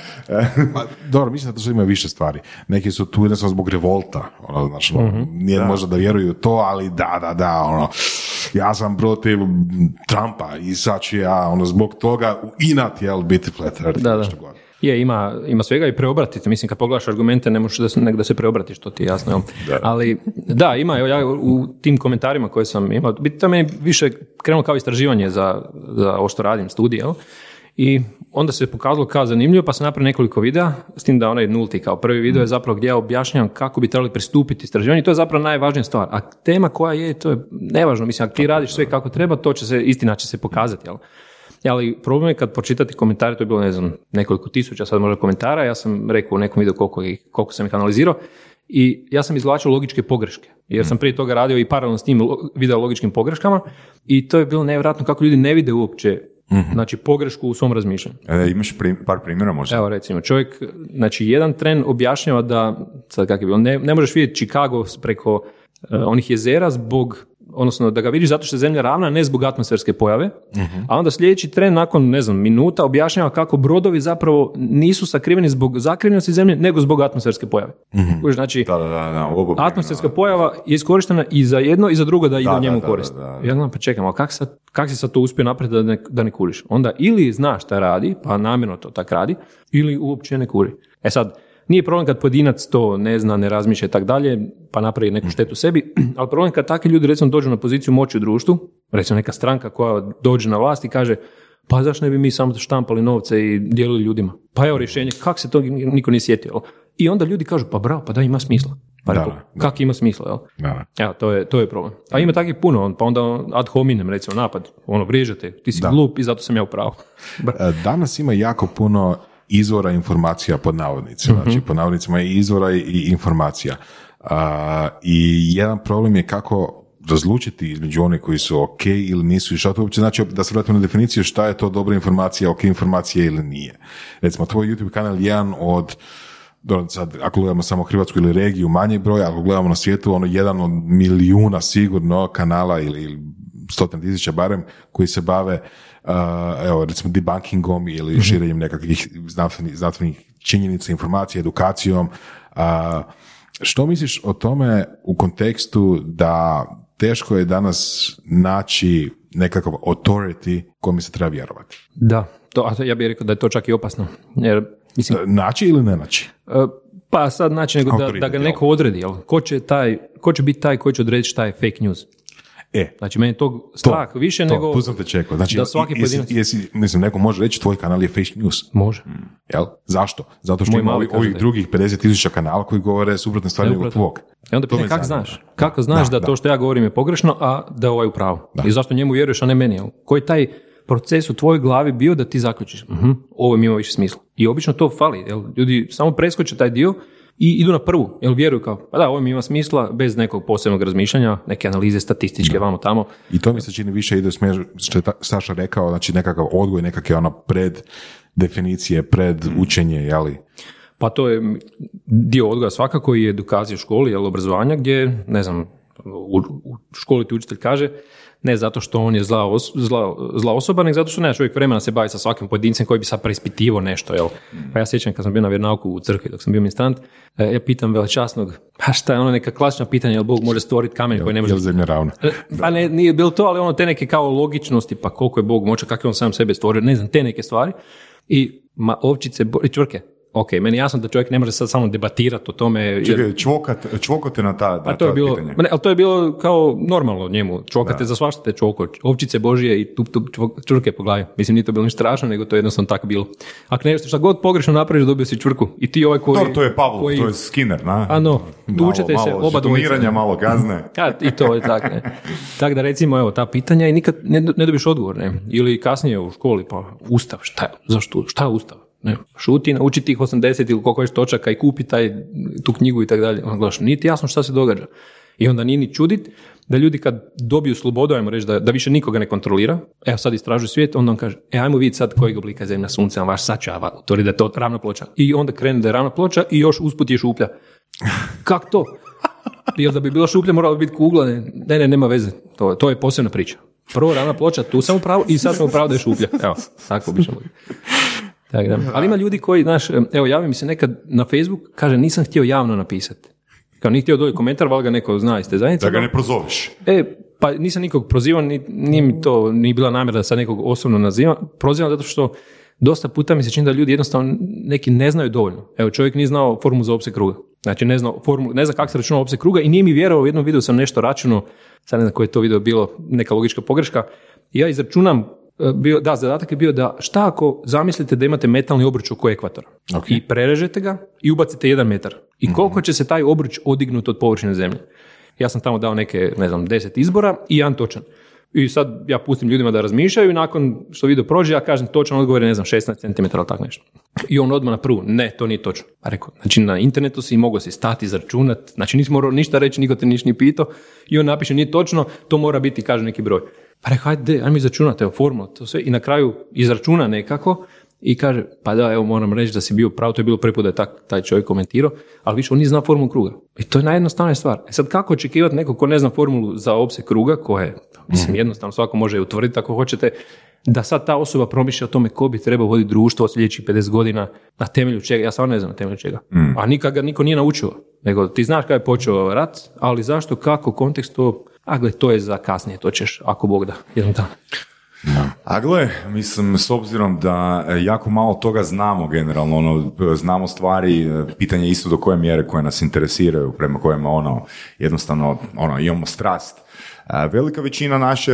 Ma, dobro, mislim da to što ima više stvari. Neki su tu jednostavno zbog revolta, ono, znači, mm-hmm, nije da. Možda da vjeruju to, ali da, da, da, ono, ja sam protiv Trumpa i sad ću ja, ono, zbog toga inat, jel, biti Flat Earth, da, nešto da. Je, ima, ima svega i preobratite. Mislim, kad pogledaš argumente, ne možeš da se, da se preobratiš, to ti je jasno. Da. Ali, da, ima, ja u tim komentarima koje sam imao, biti to meni više krenulo kao istraživanje za, za ovo što radim, studij, jel? I onda se pokazalo kao zanimljivo, pa sam napravio nekoliko videa, s tim da onaj nulti kao prvi video je zapravo gdje ja objašnjam kako bi trebali pristupiti istraživanju i to je zapravo najvažnija stvar. A tema koja je, to je nevažno, mislim, ako ti radiš sve kako treba, to će se, istina će se pokazati, jel? Ali problem je kad pročitati komentare, to je bilo, ne znam, nekoliko tisuća sad možda komentara, ja sam rekao u nekom videu koliko, koliko sam ih analizirao i ja sam izvlačio logičke pogreške, jer sam prije toga radio i paralelno s tim video logičkim pogreškama i to je bilo nevjerojatno kako ljudi ne vide uopće, mm-hmm, znači pogrešku u svom razmišljanju. E, imaš prim, par primjera možda? Evo recimo, čovjek, znači jedan tren objašnjava da, sad kak je bilo, ne, ne možeš vidjeti Chicago preko uh, onih jezera zbog, odnosno da ga vidiš zato što je zemlja ravna, ne zbog atmosferske pojave, uh-huh, a onda sljedeći tren nakon, ne znam, minuta objašnjava kako brodovi zapravo nisu sakriveni zbog zakrivljenosti zemlje, nego zbog atmosferske pojave. Uh-huh. Znači, da, da, da, obo, atmosferska da, pojava je iskorištena i za jedno i za drugo da ide da, u njemu da, korist. Da, da, da. Ja znam, pa čekam, ali kako kak si sad to uspio napraviti da ne, da ne kuriš? Onda ili znaš šta radi, pa namjerno to tak radi, ili uopće ne kuri. E sad, nije problem kad pojedinac to ne zna, ne razmišlja i tako dalje, pa napravi neku štetu sebi, ali problem kad takvi ljudi recimo dođu na poziciju moći u društvu, recimo neka stranka koja dođe na vlast i kaže pa zašto ne bi mi samo štampali novce i dijelili ljudima? Pa evo rješenje, kako se to niko nije sjetio? I onda ljudi kažu pa bravo, pa da ima smisla. Pa da, da. Kak ima smisla, jel? Da, da. Ja, to je, to je problem. A ima takvih puno, pa onda ad hominem, recimo napad, ono vrijeđate, ti si da. glup i zato sam ja u pravu. Danas ima jako puno izvora informacija pod navodnicima. Znači, pod navodnicima je izvora i informacija. Uh, I jedan problem je kako razlučiti između onih koji su ok ili nisu i šta to uopće znači, da se vratimo na definiciju šta je to dobra informacija, ok informacija ili nije. Recimo, tvoj YouTube kanal je jedan od, sad, ako gledamo samo Hrvatsku ili regiju, manji broj, ako gledamo na svijetu, ono jedan od milijuna sigurno kanala ili, ili stotin tisuća barem, koji se bave uh, evo, recimo debunkingom ili širenjem nekakvih znanstvenih činjenica, informacija, edukacijom. Uh, što misliš o tome u kontekstu da teško je danas naći nekakav authority kome se treba vjerovati? Da, to, a to, ja bih rekao da je to čak i opasno. Jer, mislim, naći ili ne naći? Pa sad naći nego da, da ga neko odredi. Jel? Ko će, taj, ko će biti taj koji će odrediti šta je fake news? E, znači meni je tog strah to, više to, nego te čekao. Znači, da svaki pojedinac... Jesi, mislim, neko može reći tvoj kanal je fake news. Može. Hmm. Jel? Zašto? Zato što Moj ima ovih, ovih drugih pedeset tisuća kanala koji govore suprotne stvari nego tvog. I onda pitanje, kako znaš? Kako znaš da, da, da to što ja govorim je pogrešno, a da je ovaj u pravu? I zašto njemu vjeruješ, a ne meni? Koji je taj proces u tvojoj glavi bio da ti zaključiš? Uh-huh. Ovo mi ima više smisla. I obično to fali. Jel? Ljudi samo preskoče taj dio i idu na prvu, jer vjeruju kao, pa da, ovo mi ima smisla, bez nekog posebnog razmišljanja, neke analize statističke, vamo tamo. I to mi se čini više ide u smjeru, što je Saša rekao, znači nekakav odgoj, nekakve ono pred definicije, pred učenje, jeli? Pa to je dio odgoja svakako i edukacije u školi, jel, obrazovanja, gdje, ne znam, u, u školi ti učitelj kaže, ne zato što on je zla, os, zla, zla osoba, nego zato što nema čovjek vremena se bavi sa svakim pojedincem koji bi sad preispitivao nešto. Jel? Pa ja sjećam kad sam bio na vjernauku u crkvi, dok sam bio ministrant, ja pitam veličasnog, pa šta je ono neka klasična pitanja, jel Bog može stvoriti kamen koji ne može... Jel zemlja ravna? Pa ne, nije bilo to, ali ono te neke kao logičnosti, pa koliko je Bog moćan, kako je on sam sebe stvorio, ne znam, te neke stvari. I ma, ovčice i čvrke. Ok, meni jasno da čovjek ne može sad samo debatirati o tome. Jer... Čekaj, čvokat, čvokate na ta, na to je bilo, pitanje. Ali to je bilo kao normalno njemu. Čvokate da. Za svašta te čvoko. Ovčice Božije i tup tup čvrke po glavi. Mislim, nije to bilo ništa strašno, nego to je jednostavno tako bilo. Ako nešto šta god pogrešno napraviš, dobio si čvrku. I ti ovaj koji... Tor, to je Pavlov, koji... to je Skinner, na? Ano, tučete se oba domiranja, malo kazne. Ja, i to je tako. Tako da recimo, evo, ta pitanja i nikad ne, ne dobiš odgovor, ne? Ili kasnije u školi, pa Ustav, šta, zašto, šta je Ustav? Ne, šuti, nauči tih osamdeset ili koliko već točaka i kupi taj, tu knjigu i tako dalje. Ono, gledaš, nije ti jasno šta se događa. I onda nije ni čudit da ljudi kad dobiju slobodu, ajmo reći da, da više nikoga ne kontrolira, evo sad istražuju svijet, onda on kaže, e, ajmo vidjeti sad kojeg oblika zemlja, sunce, on vaš sačava, utvori da je to ravna ploča. I onda krene da je ravna ploča i još usput je šuplja. Kak to? Jer da bi bila šuplja morala biti kugla, ne, ne, ne, nema veze. To, to je posebna priča. Prvo ravna ploča, tu sam u pravu i sad sam u pravu da je šuplja. Evo, tako obično. Tak, da. Ali ima ljudi koji, znaš, evo javi mi se nekad na Facebook, kaže nisam htio javno napisati. Kao nije htio doći komentar, val ga neko zna iz te zajednice. Da ga ne prozoveš. E, pa nisam nikog prozivan, ni, nije mi to, nije bila namjera da sad nekog osobno nazivam. Prozivam zato što dosta puta mi se čini da ljudi jednostavno neki ne znaju dovoljno. Evo, čovjek nije znao formulu za opseg kruga. Znači, ne zna, formulu, ne zna kako se računa opseg kruga i nije mi vjerovao, u jednom videu sam nešto računao, sad ne znam koji je to video bilo, neka logička pogreška. Ja izračunam bio, da, zadatak je bio da šta ako zamislite da imate metalni obruč oko ekvatora, okay, i prerežete ga i ubacite jedan metar. I koliko će se taj obruč odignuti od površine zemlje? Ja sam tamo dao neke, ne znam, deset izbora i jedan točan. I sad ja pustim ljudima da razmišljaju i nakon što video prođe, ja kažem točan odgovor je, ne znam, šesnaest centimetara ili tako nešto. I on odmah na prvu, ne, to nije točno. Pa rekao, znači na internetu si mogao si stati, izračunati, znači nisi morao ništa reći, niko te niš ni pitao i on napiše nije točno, to mora biti, kaže neki broj. Pa rekao, hajde, ajmo izračunati, evo, formula, to sve. I na kraju izračuna nekako i kaže, pa da, evo, moram reći da si bio prav, to je bilo prvi put da je tak, taj čovjek komentirao, ali više, on nije zna formulu kruga. I to je najjednostavnija stvar. E sad, kako očekivati neko ko ne zna formulu za opseg kruga, koja je, mislim, jednostavno svako može je utvrditi ako hoćete, da sad ta osoba promišlja o tome ko bi trebao voditi društvo od sljedećih pedeset godina, na temelju čega, ja sam ne znam na temelju čega, mm. a nikad ga niko nije naučio. Nego, ti znaš kada je počeo rat, ali zašto, kako, kontekst to... A gle, to je za kasnije, to ćeš, ako Bog da, jedan dan. Ja. A gle, mislim, s obzirom da jako malo toga znamo generalno, ono, znamo stvari, pitanje isto do koje mjere koje nas interesiraju, prema kojima ono, jednostavno ono, imamo strast. Velika većina naše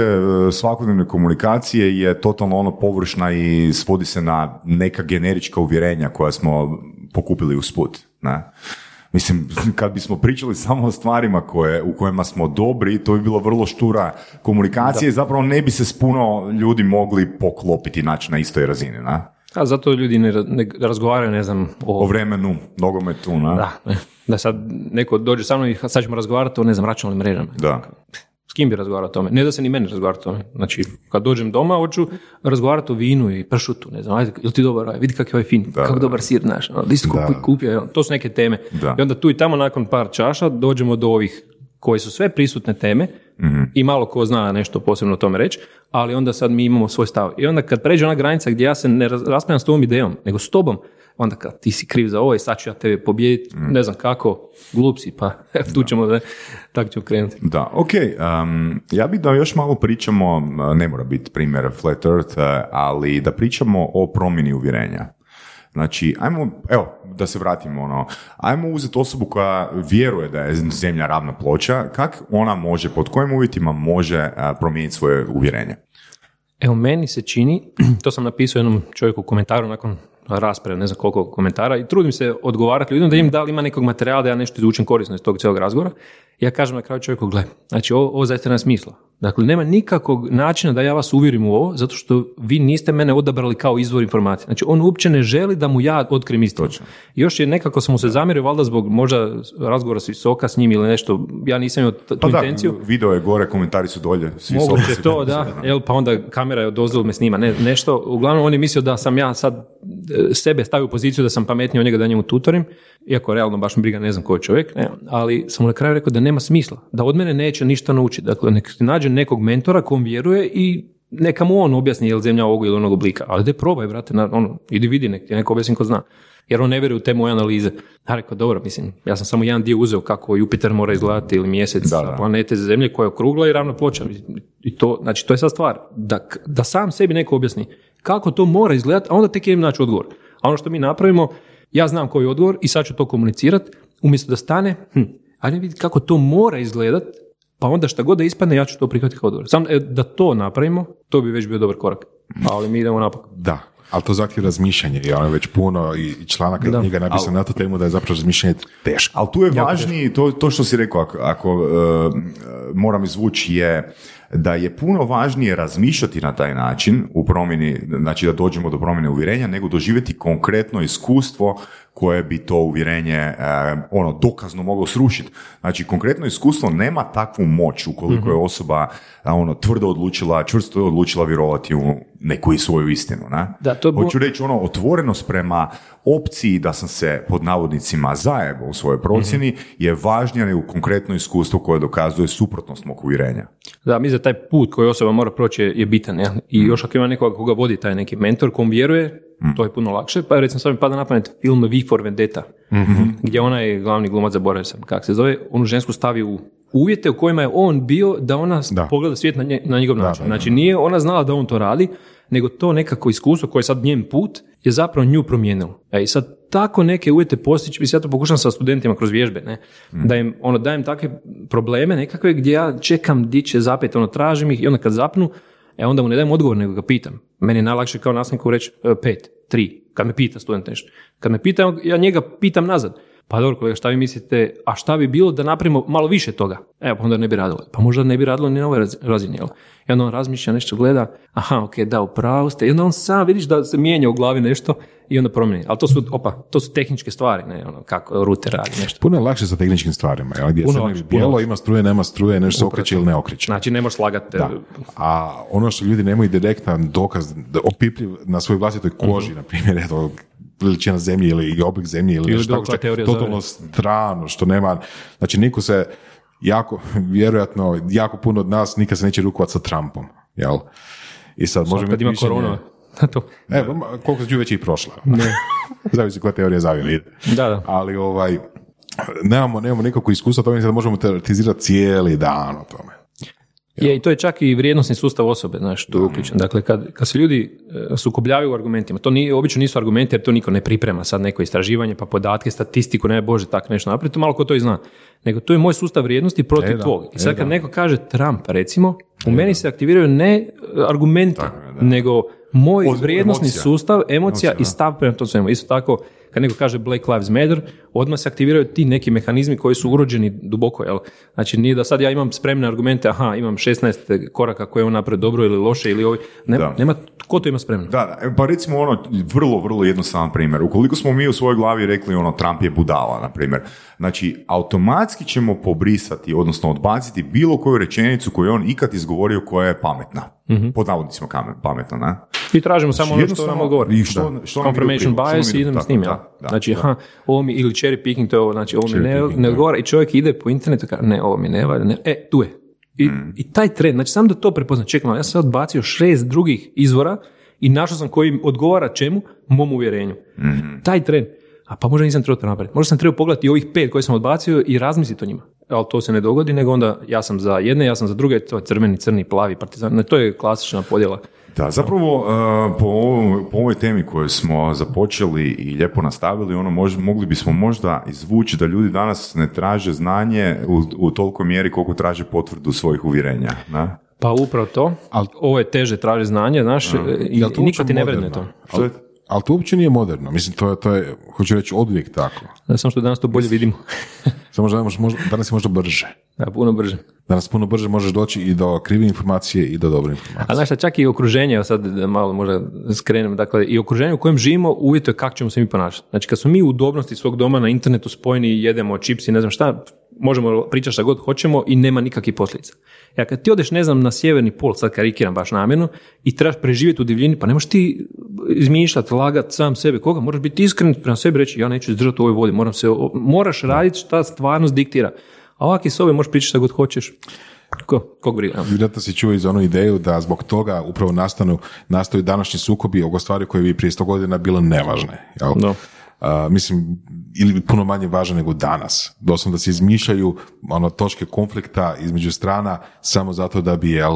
svakodnevne komunikacije je totalno ono površna i svodi se na neka generička uvjerenja koja smo pokupili usput, ne? Mislim, kad bismo pričali samo o stvarima koje, u kojima smo dobri, to bi bilo vrlo štura komunikacija i zapravo ne bi se s puno ljudi mogli poklopiti, naći na istoj razini, na? A zato ljudi ne, ne razgovaraju, ne znam, o... o vremenu, nogometu, na? Da, da sad neko dođe sa mnom i sad ćemo razgovarati o, ne znam, računalnim mrežama. Da. S kim bi razgovarao o tome? Ne da se ni meni razgovarao o tome. Znači, kad dođem doma, hoću razgovarati o vinu i pršutu, ne znam, ajde, ili ti dobar, ajde, vidi kak je ovaj fin, da, kako dobar sir, znaš, ono, isto kupi, kupi, to su neke teme. Da. I onda tu i tamo nakon par čaša dođemo do ovih koje su sve prisutne teme, mm-hmm, i malo ko zna nešto posebno o tome reći, ali onda sad mi imamo svoj stav. I onda kad pređe ona granica gdje ja se ne raspravljam s tom idejom, nego s tobom, onda kad ti si kriv za ovo i sad ću ja tebe pobijediti, mm. ne znam kako, glup si, pa tu ćemo, da, tako ćemo krenuti. Da, ok, um, ja bih da još malo pričamo, ne mora biti primjer Flat Earth, ali da pričamo o promjeni uvjerenja. Znači, ajmo, evo, da se vratimo, ono, ajmo uzeti osobu koja vjeruje da je zemlja ravna ploča, kak ona može, pod kojim uvjetima može promijeniti svoje uvjerenje? Evo, meni se čini, to sam napisao jednom čovjeku u komentaru nakon rasprave, ne znam koliko komentara, i trudim se odgovarati ljudima da im da li ima nekog materijala da ja nešto izvučem korisno iz tog cijelog razgovora. Ja kažem na kraju čovjeku, gle, znači ovo, ovo zaista nema smisla. Dakle, nema nikakvog načina da ja vas uvjerim u ovo, zato što vi niste mene odabrali kao izvor informacije. Znači, on uopće ne želi da mu ja otkrim istinu. Još je nekako sam mu se zamjerio, valjda zbog možda razgovora s visoka s njim ili nešto, ja nisam imao tu pa intenciju. Pa da, video je gore, komentari su dolje. Moguće to, to da, jel, pa onda kamera je odozilo me snima, ne, nešto. Uglavnom, on je mislio da sam ja sad sebe stavio u poziciju da sam pametniji od njega, da njemu tutorim, iako realno baš mi briga, ne znam ko je čovjek, ne, ali sam na kraju rekao da nema smisla, da od mene neće ništa naučiti. Dakle, nek nađe nekog mentora kom vjeruje i neka mu on objasni je li zemlja ovog ili onog oblika. Ali da probaj, brate, na, ono, idi vidi, nek ti neko objasni ko zna. Jer on ne vjeruje u te moje analize. Ja rekao, dobro, mislim, ja sam samo jedan dio uzeo kako Jupiter mora izgledati ili mjesec, da, da. planete zemlje koja je okrugla i ravna ploča. I to, znači, to je sad stvar. Da, da sam sebi neko objasni kako to mora izgledati, a onda tek im naći odgovor. A ono što mi napravimo, ja znam koji je odgovor i sad ću to komunicirati, umjesto da stane, hm, ajde vidi kako to mora izgledati, pa onda šta god da ispadne, ja ću to prihvatiti kao odgovor. Samo da to napravimo, to bi već bio dobar korak. Ali mi idemo napak. Da, ali to zahtjeva razmišljanje. Ja je već puno i članaka da. Knjiga napisana na tu temu da je zapravo razmišljanje teško. Ali tu je važnije, to, to što si rekao, ako, ako uh, moram izvući je da je puno važnije razmišljati na taj način u promjeni, znači da dođemo do promjene uvjerenja, nego doživjeti konkretno iskustvo koje bi to uvjerenje eh, ono dokazno moglo srušiti. Znači, konkretno iskustvo nema takvu moć ukoliko je osoba ono tvrdo odlučila, čvrsto je odlučila vjerovati u neku svoju istinu. Ne? Da, to bo... Hoću reći, ono, otvorenost prema opciji da sam se pod navodnicima zajebo u svojoj procjeni, mm-hmm, je važnija nego konkretno iskustvo koje dokazuje suprotnost mog uvjerenja. Da, mi za taj put koji osoba mora proći je, je bitan. Ja? I još ako ima nekoga koga vodi taj neki mentor kom vjeruje, mm. to je puno lakše. Pa recimo sad mi pada na pamet film V for Vendetta, mm-hmm, gdje onaj glavni glumac, zaboravio sam kako se zove, onu žensku stavi u uvjete u kojima je on bio da ona da. pogleda svijet na, nje, na njegov način. Da, da, da. Znači nije ona znala da on to radi, nego to nekako iskustvo koje je sad njen put je zapravo nju promijenilo. E, i sad tako neke uvjete postići, mislim, ja to pokušam sa studentima kroz vježbe, ne? Mm. Da im, ono, dajem takve probleme nekakve gdje ja čekam gdje će zapet, ono, tražim ih i onda kad zapnu, e, onda mu ne dajem odgovor, nego ga pitam. Meni je najlakše kao nastavniku reći e, pet, tri, kad me pita student nešto. Kad me pita, ja njega pitam nazad. Pa dobro, kolega, šta vi mislite, a šta bi bilo da napravimo malo više toga? Evo, pa onda ne bi radilo. Pa možda ne bi radilo ni na ovoj razini, jel? I onda on razmišlja, nešto gleda, aha, ok, da, upravo ste. I onda on sam vidiš da se mijenja u glavi nešto i onda promijeni. Ali to su, opa, to su tehničke stvari, ne, ono, kako ruter radi, nešto. Puno je lakše sa tehničkim stvarima, jel? Gdje puno lakše, bijelo, puno ima struje, nema struje, nešto se okreće ili ne okreće. Znači, ne možeš slagati. Da. A ono što ljudi nemaju direktan dokaz, opipljiv na svojoj vlastitoj koži, mm-hmm, na primjer, eto, veličina zemlje ili oblik zemlje ili, ili nešto tako je totalno strano, što nema, znači niko se jako, vjerojatno, jako puno od nas nikad se neće rukovati sa Trumpom, jel? I sad možemo imati ima mišljenje. Korona. To. E, koliko se ću već i prošla. Zavisi koja teorija zavira ide. Da, da. Ali ovaj, nemamo, nemamo nikakvu iskustva, to mi sad možemo teoretizirati cijeli dan o tome. Je, i to je čak i vrijednosni sustav osobe, znaš, tu je uključen. Dakle, kad, kad se ljudi sukobljavaju u argumentima, to nije, obično nisu argumenti jer to niko ne priprema sad neko istraživanje, pa podatke, statistiku, ne bože, tak nešto naprijed, to malo ko to i zna. Nego to je moj sustav vrijednosti protiv e, tvog. I sad e, kad da. neko kaže Trump, recimo, u e, meni da. se aktiviraju ne argumenti, tako, nego moj Od, vrijednosni emocija. sustav, emocija, emocija i stav prema to svemu. Isto tako, kad neko kaže Black Lives Matter, odmah se aktiviraju ti neki mehanizmi koji su urođeni duboko, jel? Znači nije da sad ja imam spremne argumente, aha, imam šesnaest koraka koje je unaprijed dobro ili loše ili ovi, nema, nema ko to ima spremno. Da, da, pa recimo ono, vrlo, vrlo jednostavan primjer. Ukoliko smo mi u svojoj glavi rekli ono, Trump je budala, na primjer, znači automatski ćemo pobrisati, odnosno odbaciti bilo koju rečenicu koju je on ikad izgovorio koja je pametna. Mm-hmm. Pod navodnicima kamen, pametna, ne? I tražimo znači, samo ono što nam odgovori. Što, što confirmation bias i idem tako, s njim, ja. Znači, da. Aha, ovo mi, ili cherry picking, to je ovo, znači ovo mi ne, ne odgovara i čovjek ide po internetu i kaže, ne, ovo mi ne valja, ne, e, tu je. I, mm. i taj trend, znači sam da to prepoznam, čekam, ja sam odbacio šest drugih izvora i našao sam koji odgovara čemu? Mom uvjerenju. Mm-hmm. Taj trend, a pa možda nisam trebao napraviti, možda sam trebao pogledati i ovih pet koje sam odbacio i razmisliti o njima. Ali to se ne dogodi, nego onda ja sam za jedne, ja sam za druge, to je crveni, crni, plavi, partizan, to je klasična podjela. Da, zapravo po ovoj, po ovoj temi koju smo započeli i lijepo nastavili, ono mož, mogli bismo možda izvući da ljudi danas ne traže znanje u, u toliko mjeri koliko traže potvrdu svojih uvjerenja. Na? Pa upravo to, ali ovo je teže traže znanje, znaš, ja, i nikad ti ne vredne to. Ali, ali to uopće nije moderno, mislim, to je, to je hoću reći, odvijek tako. Da, samo što danas to bolje vidimo. Samo što danas je možda brže. Da, puno brže. Danas puno brže možeš doći i do krive informacije i do dobre informacije. A znaš šta, čak i okruženje, sad malo možda skrenem, dakle, i okruženje u kojem živimo uvjetuje kako ćemo se mi ponašati. Znači, kad smo mi u udobnosti svog doma na internetu spojeni, jedemo čipsi, ne znam šta, možemo pričati šta god hoćemo i nema nikakvih posljedica. Ja, kad ti odeš, ne znam, na sjeverni pol, sad karikiram baš namjerno, i trebaš preživjeti u divljini, pa ne možeš ti izmišljati, lagati sam sebe, koga, moraš biti iskren prema sebi, reći ja neću izdržati u ovoj vodi, moram se, moraš raditi šta stvarnost diktira. A ovakvi s ove možeš pričati šta god hoćeš. Ko, kog briga? Vjerojatno si čuo iz onu ideju da zbog toga upravo nastanu, nastaju današnji sukobi oko stvari koje bi prije sto godina bilo nevažne. Jel? No. Uh, mislim, ili puno manje važne nego danas. Doslovno da se izmišljaju ono, točke konflikta između strana samo zato da bi jel,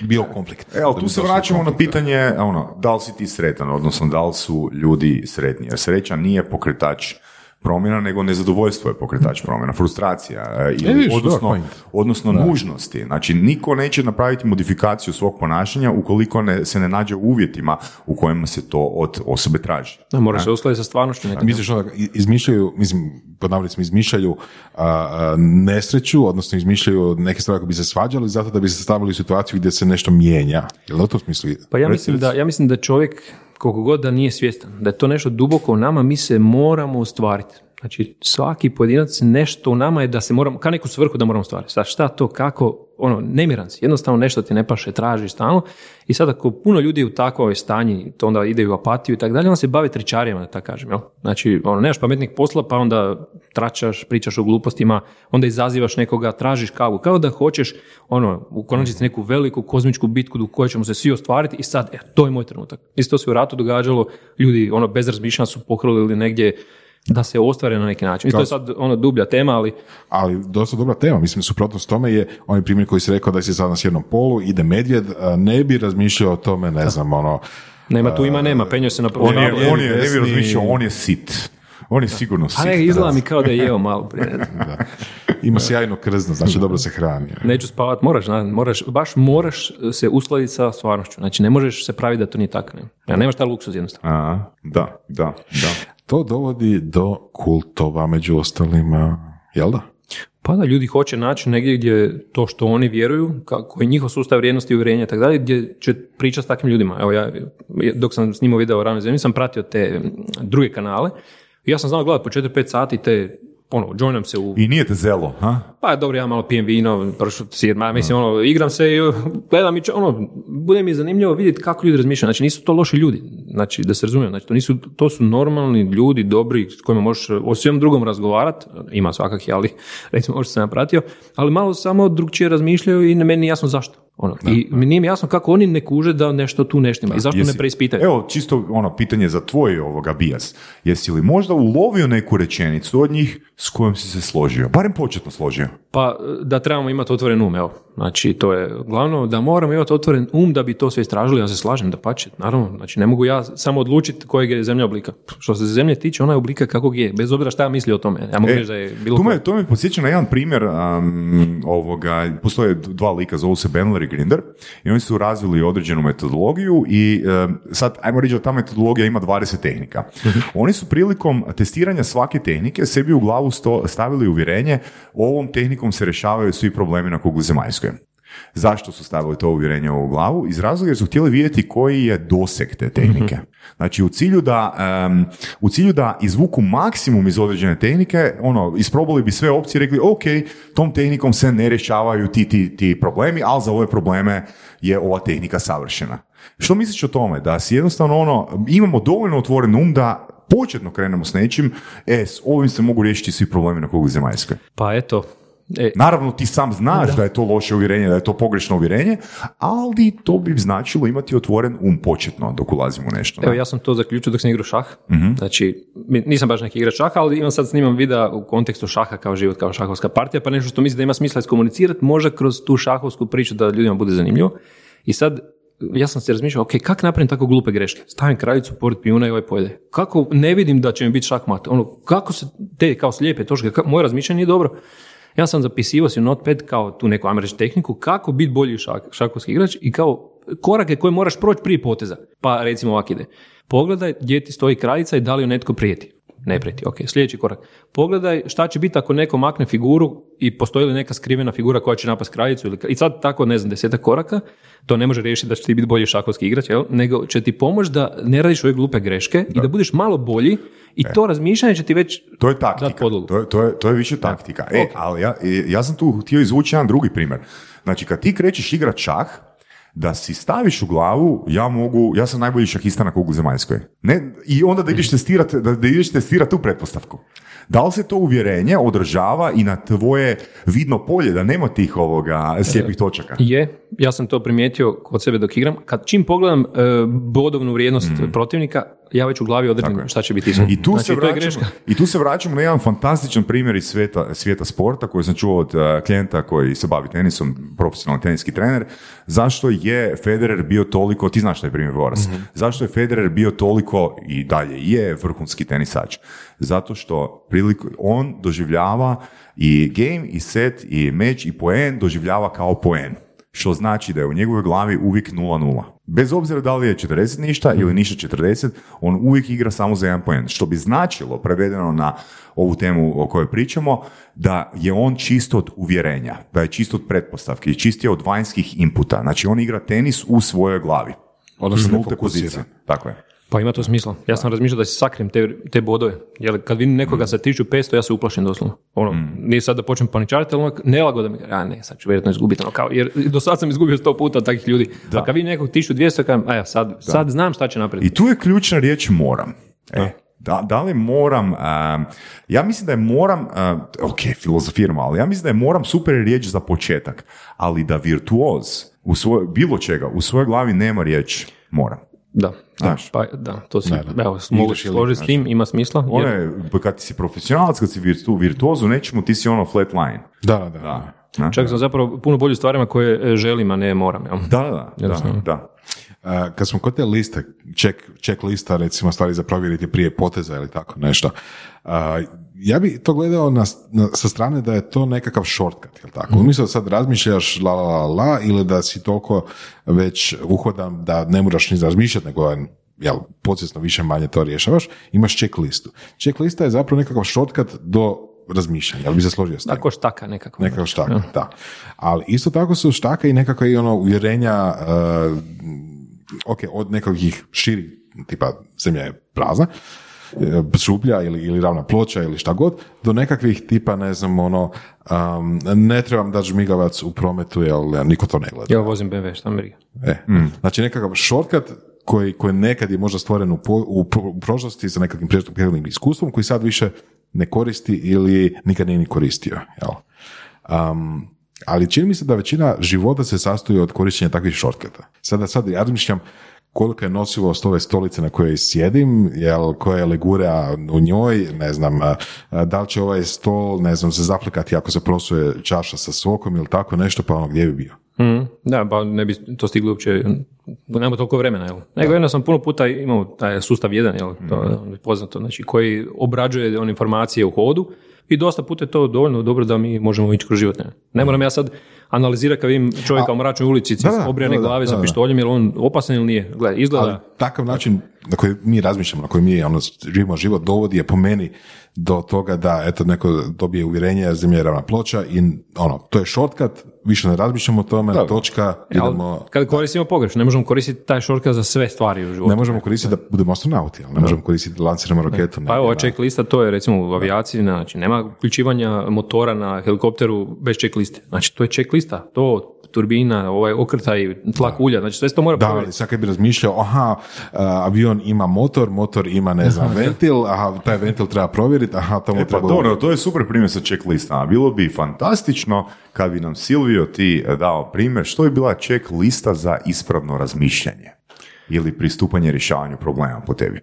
bio konflikt. E, ali tu se vraćamo na pitanje ono, da li si ti sretan, odnosno da li su ljudi sretni. Jer sreća nije pokretač promjena, nego nezadovoljstvo je pokretač promjena, frustracija, ili, odnosno, odnosno nužnosti. Znači, niko neće napraviti modifikaciju svog ponašanja ukoliko ne, se ne nađe u uvjetima u kojima se to od osobe traži. Da, mora se uskladiti sa stvarnošću. Misliš da izmišljaju, mislim, ponavljali smo, izmišljaju a, a, nesreću, odnosno izmišljaju neke stvari koje bi se svađali zato da bi se stavili u situaciju gdje se nešto mijenja. Jel da to smislu? Pa ja mislim da, ja mislim da čovjek koliko god da nije svjestan, da je to nešto duboko u nama, mi se moramo ostvariti. Znači, svaki pojedinac nešto u nama je da se moramo, kao neku svrhu da moramo ostvariti. Znači, šta to, kako, ono, nemiran si, jednostavno nešto ti ne paše, tražiš stalno. I sad ako puno ljudi je u takvoj stanji, to onda ide u apatiju i tako dalje, onda se bave tričarijama, da tako kažem. Jel? Znači, ono, nemaš pametnih posla, pa onda tračaš, pričaš o glupostima, onda izazivaš nekoga, tražiš kavu, kao da hoćeš, ono, u konačnici neku veliku kozmičku bitku u kojoj ćemo se svi ostvariti i sad, e, to je moj trenutak. Isto se u ratu događalo, ljudi, ono, bez razmišljanja su pohrlili negdje da se ostvare na neki način. I to je sad ono dublja tema, ali... Ali dosta dobra tema. Mislim, suprotnost tome je onaj primjer koji si rekao da si sad na sjednom polu, ide medvjed, ne bi razmišljao o tome, ne znam, ono... Nema tu, ima, nema, penjao se na... On je, on je, ne bi razmišljao, on je sit. On je da. Sigurno sit. Ali izgleda mi kao da je jeo malo prije. Da. Ima sjajno krzno, znači dobro se hrani. Neću spavat, moraš, moraš, baš moraš se uskladiti sa stvarnošću. Znači, ne možeš se praviti da to nije tako. Ne. Nemaš ta luksuz jednostavno. A, da, da, da. To dovodi do kultova među ostalima, jel da? Pa da, ljudi hoće naći negdje gdje to što oni vjeruju, kako je njihov sustav vrijednosti, uvjerenja i tako dalje, gdje će pričati s takvim ljudima. Evo ja, dok sam snimao video o ravnoj zemlji, sam pratio te druge kanale i ja sam znao gledati po četiri pet sati te... Ono, joinam se u... I nije te zelo, ha? Pa dobro, ja malo pijem vino, pršut, sir, ma, mislim, ono, igram se i gledam i če, ono, bude mi zanimljivo vidjeti kako ljudi razmišljaju. Znači, nisu to loši ljudi, znači, da se razumijem, znači, to, nisu, to su normalni ljudi, dobri, s kojima možeš o svem drugom razgovarati, ima svakakvi, ali, recimo, ovo što sam ja pratio, ali malo samo drugčije razmišljaju i meni nije jasno zašto. Ono, da, i da. Nije mi jasno kako oni ne kuže da nešto tu neštima i zašto jesi, ne preispitaju. Evo, čisto ono pitanje za tvoj ovoga bias. Jesi li možda ulovio neku rečenicu od njih s kojom si se složio? Barem početno složio. Pa da trebamo imati otvoren um, evo. Znači, to je glavno da moram imati otvoren um da bi to sve istražili, ja se slažem, da pače, naravno, znači ne mogu ja samo odlučiti kojeg je zemlja oblika. Što se zemlje tiče, ona je oblika kakvog je, bez obzira šta ja misli o tome. Ja mogu e, reći da je bilo... To me, to me podsjeća na jedan primjer um, ovoga, postoje dva lika, zovu se Bandler i Grinder, i oni su razvili određenu metodologiju i um, sad, ajmo reći da ta metodologija ima dvadeset tehnika. Oni su prilikom testiranja svake tehnike sebi u glavu sto, stavili uvjerenje, ovom tehnikom se rješavaju svi problemi na kugli zemaljskoj. Zašto su stavili to uvjerenje u glavu? Iz razloga jer su htjeli vidjeti koji je doseg te tehnike. Znači u cilju da, um, u cilju da izvuku maksimum iz određene tehnike, ono, isprobali bi sve opcije i rekli ok, tom tehnikom se ne rješavaju ti, ti, ti problemi, ali za ove probleme je ova tehnika savršena. Što misliš o tome? Da si jednostavno ono, imamo dovoljno otvoren um da početno krenemo s nečim, e, s ovim se mogu riješiti svi problemi na kugli zemaljskoj. Pa eto, E, naravno ti sam znaš da. da je to loše uvjerenje, da je to pogrešno uvjerenje, ali to bi značilo imati otvoren um početno dok ulazimo u nešto. Ne? Evo ja sam to zaključio dok sam igrao šah, mm-hmm. Znači nisam baš neki igrač šaha, ali imam sad snimam videa u kontekstu šaha kao život, kao šahovska partija, pa nešto što mislim da ima smisla iskomunicirati, možda kroz tu šahovsku priču da ljudima bude zanimljivo. I sad ja sam se razmišljao, ok, kako napravim tako glupe greške? Stavim kraljicu pored pijuna i ovaj pojede. Kako ne vidim da će mi biti šahmat? Ono, kako se te kao slijepe točke, moje razmišljanje nije dobro. Ja sam zapisivao si u Notepad kao tu neku američku tehniku kako biti bolji šak, šakovski igrač i kao korake koje moraš proći prije poteza. Pa recimo ovak ide. Pogledaj gdje ti stoji kraljica i da li joj netko prijeti. Ne prijeti, ok. Sljedeći korak. Pogledaj šta će biti ako neko makne figuru i postoji li neka skrivena figura koja će napast kraljicu. Ili... I sad tako, ne znam, desetak koraka. To ne može riješiti da će ti biti bolji šakovski igrač, jel? Nego će ti pomoći da ne radiš ove glupe greške da. I da budeš malo bolji i e. to razmišljanje će ti već to je taktika. Dati podlogu. To je, to je, to je više taktika. Da. E, okay. Ali ja, ja sam tu htio izvući jedan drugi primjer. Znači, kad ti krećeš igrat šah, da si staviš u glavu, ja mogu, ja sam najbolji šahista na kugli zemaljskoj. Ne? I onda da ideš testirati, da, da ideš testirati tu pretpostavku. Da li se to uvjerenje odražava i na tvoje vidno polje, da nema tih ovoga slijepih točaka? Je, ja sam to primijetio kod sebe dok igram. Kad čim pogledam e, bodovnu vrijednost mm. protivnika, ja već u glavi odredim šta će biti isto. I, znači, I tu se vraćamo na jedan fantastičan primjer iz svijeta, svijeta sporta koji sam čuo od uh, klijenta koji se bavi tenisom, profesionalni teniski trener. Zašto je Federer bio toliko, ti znaš taj primjer Voras, mm-hmm. zašto je Federer bio toliko i dalje je vrhunski tenisač? Zato što priliku, on doživljava i game, i set, i meč, i poen doživljava kao poen. Što znači da je u njegovoj glavi uvijek nula nula. Bez obzira da li je četrdeset ništa ili ništa četrdeset, on uvijek igra samo za jedan poen. Što bi značilo, prevedeno na ovu temu o kojoj pričamo, da je on čist od uvjerenja, da je čist od pretpostavki, čist je od vanjskih inputa. Znači on igra tenis u svojoj glavi. Odnosno nulte pozicije. Tako je. Pa ima to smisla. Ja sam razmišljao da si sakrim te, te bodove. Jer kad vidim nekoga za tisuću petsto, ja se uplašim doslovno. Ono, mm. Nije sad da počnem paničariti, ali nelagoda mi kaže, a ne, sad ću vjerojatno izgubiti. Ono, kao, jer do sad sam izgubio sto puta takih ljudi. Da. A kad vidim nekog tisuću dvjesto, kažem, a ja sad, sad znam šta će napraviti. I tu je ključna riječ moram. E. Da, da li moram, uh, ja mislim da je moram, uh, ok, filozofiramo, ali ja mislim da je moram super riječ za početak, ali da virtuoz u svoj, bilo čega u svojoj glavi nema riječ moram. Da, da, pa, da, to si, da, da. Evo, mogu složiti s tim, ima smisla. Ono je, kad ti si profesionalac, kad si virtu, virtuozu, nečemu, ti si ono flat line. Da, da, da. da. da. Čak da. sam zapravo puno bolju stvarima koje želim, a ne moram. Jel? Da, da, da, da, da. Uh, kad smo kod te liste, check, check lista, recimo stvari za provjeriti prije poteza ili tako nešto, uh, ja bi to gledao na, na, sa strane da je to nekakav shortcut, jel tako? Umjesto da sad razmišljaš la la la ili da si toliko već uhodan da ne moraš ni razmišljati, nego jel, podsvjesno više manje to rješavaš, imaš check listu. Check lista je zapravo nekakav shortcut do razmišljanja, ali bi se složio s tim. Tako štaka nekako. Nekako štaka, ja. Da. Ali isto tako su štaka i nekako i ono uvjerenja uh, ok, od nekakvih širih, tipa zemlja je prazna, šuplja ili, ili ravna ploča ili šta god, do nekakvih tipa, ne znam, ono, um, ne trebam dati žmigavac u prometu, jer niko to ne gleda. Ja vozim B M W, šta mi briga. E, mm. Znači nekakav shortcut koji, koji nekad je možda stvoren u, po, u, u prošlosti sa nekakvim prethodnim iskustvom koji sad više ne koristi ili nikad nije ni koristio. Jel? Um, ali čini mi se da većina života se sastoji od korištenja takvih shortcuta. Sada sad razmišljam kolika je nosivost ove stolice na kojoj sjedim, jel, koja je legura u njoj, ne znam, da li će ovaj stol, ne znam, se zaflikati ako se prosuje čaša sa sokom ili tako nešto, pa ono gdje bi bio? Mm, da, pa ne bi to stiglo uopće, nema toliko vremena, jel? Nego jedno sam puno puta imao taj sustav jedan, jel, to mm. je poznato, znači koji obrađuje on informacije u hodu i dosta puta je to dovoljno dobro da mi možemo ići kroz život. Ne, ne moram ja sad analizirati kad vidim čovjeka u mračnoj ulici sa obrijane glave da, da, sa pištoljem, jer on opasan ili nije, gledaj, izgleda. Ali takav način na koji mi razmišljamo, na koji mi ono, živimo život, dovodi je po meni do toga da eto neko dobije uvjerenje zemlja je ravna ploča i ono, to je shortcut, više ne razmišljamo o tome, da, točka, e, idemo... Kad koristimo pogrešno, ne možemo koristiti taj shortcut za sve stvari u životu. Ne možemo koristiti da budemo astronauti, ne da. možemo koristiti da lanciramo raketu. Ne, pa evo, checklista, to je recimo u avijaciji, znači nema uključivanja motora na helikopteru bez checkliste. Znači, to je checklista, to... turbina, ovaj okrtaj, tlak ulja, znači sve se to mora provjeriti. Da, ali sad kad bi razmišljao, aha, avion ima motor, motor ima, ne znam, ventil, aha, taj ventil treba provjeriti, aha, to mu e, treba... Pa dobro, to je super primjer sa checklistama. Bilo bi fantastično kad bi nam Silvio ti dao primjer što je bila checklista za ispravno razmišljanje ili pristupanje rješavanju problema po tebi.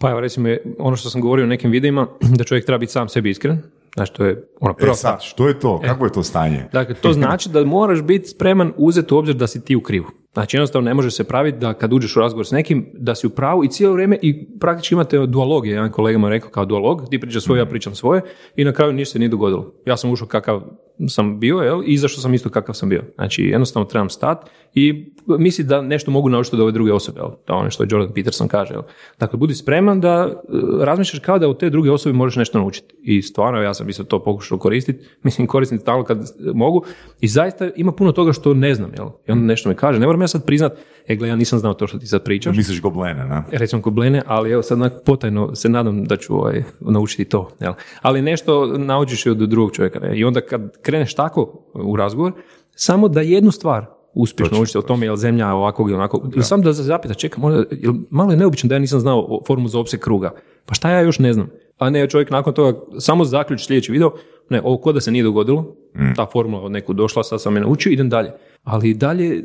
Pa evo, recimo, ono što sam govorio u nekim videima, da čovjek treba biti sam sebi iskren. Znači, to je ono prvo. E sad, što je to? E. Kako je to stanje? Dakle, to znači da moraš biti spreman uzeti u obzir da si ti u krivu. Znači, jednostavno ne možeš se praviti da kad uđeš u razgovor s nekim, da si u pravu i cijelo vrijeme i praktički imate dualog. Jedan kolega mu je rekao kao dualog, ti pričaš svoje, ja pričam svoje i na kraju ništa se nije dogodilo. Ja sam ušao kakav sam bio, jel, i izašao sam isto kakav sam bio. Znači, jednostavno trebam stati i misli da nešto mogu naučiti od ove druge osobe, jel, to ono što je Jordan Peterson kaže, jel. Dakle, budi spreman da razmišljaš kao da od te druge osobe možeš nešto naučiti. I stvarno, ja sam isto to pokušao koristiti, mislim koristim stalno kad mogu i zaista ima puno toga što ne znam, jel, i on nešto mi kaže, ne moram ja sad priznat, e gle, ja nisam znao to što ti sad pričaš. Misliš goblene, ne? Recimo goblene, ali evo sad potajno se nadam da ću ovaj, naučiti to, jel. Ali nešto naučiš i od drugog čovjeka, ne? I onda kad kreneš tako u razgovor, samo da jednu stvar uspješno učiti o tome, jel zemlja ovakvog i onako, ili sam da zapita, čekaj, možda, jel, malo je neobično da ja nisam znao formu za opseg kruga, pa šta ja još ne znam? A ne, čovjek nakon toga samo zaključi sljedeći video, ne, ovo ko da se nije dogodilo, ta formula od neku došla, sad sam je naučio, idem dalje. Ali i dalje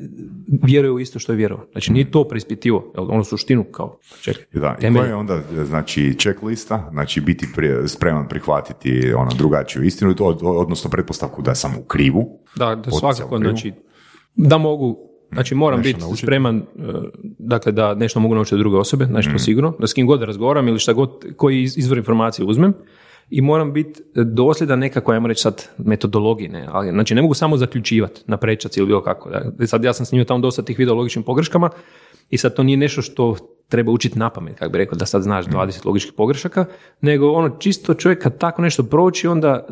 vjeruje u isto što je vjerovao. Znači, nije to preispitivo, ono suštinu kao čekaj. Da, i to je onda, znači, checklista, znači biti prije, spreman prihvatiti ono drugačiju istinu, to, odnosno pretpostavku da sam u krivu. Da, da svakako, znači, da mogu... Znači moram biti naučiti. Spreman dakle da nešto mogu naučiti od druge osobe, znači to mm. sigurno, da s kim god razgovaram ili šta god, koji izvor informacije uzmem i moram biti dosljedan nekako, ajmo reći sad, metodologiji, ne, ali znači ne mogu samo zaključivati na prečac ili bilo kako. Dakle, sad ja sam snimio tamo dosta tih video o logičnim pogreškama i sad to nije nešto što treba učiti na pamet, kako bi rekao, da sad znaš dvadeset logičkih pogrešaka, nego ono čisto čovjek kad tako nešto proči, onda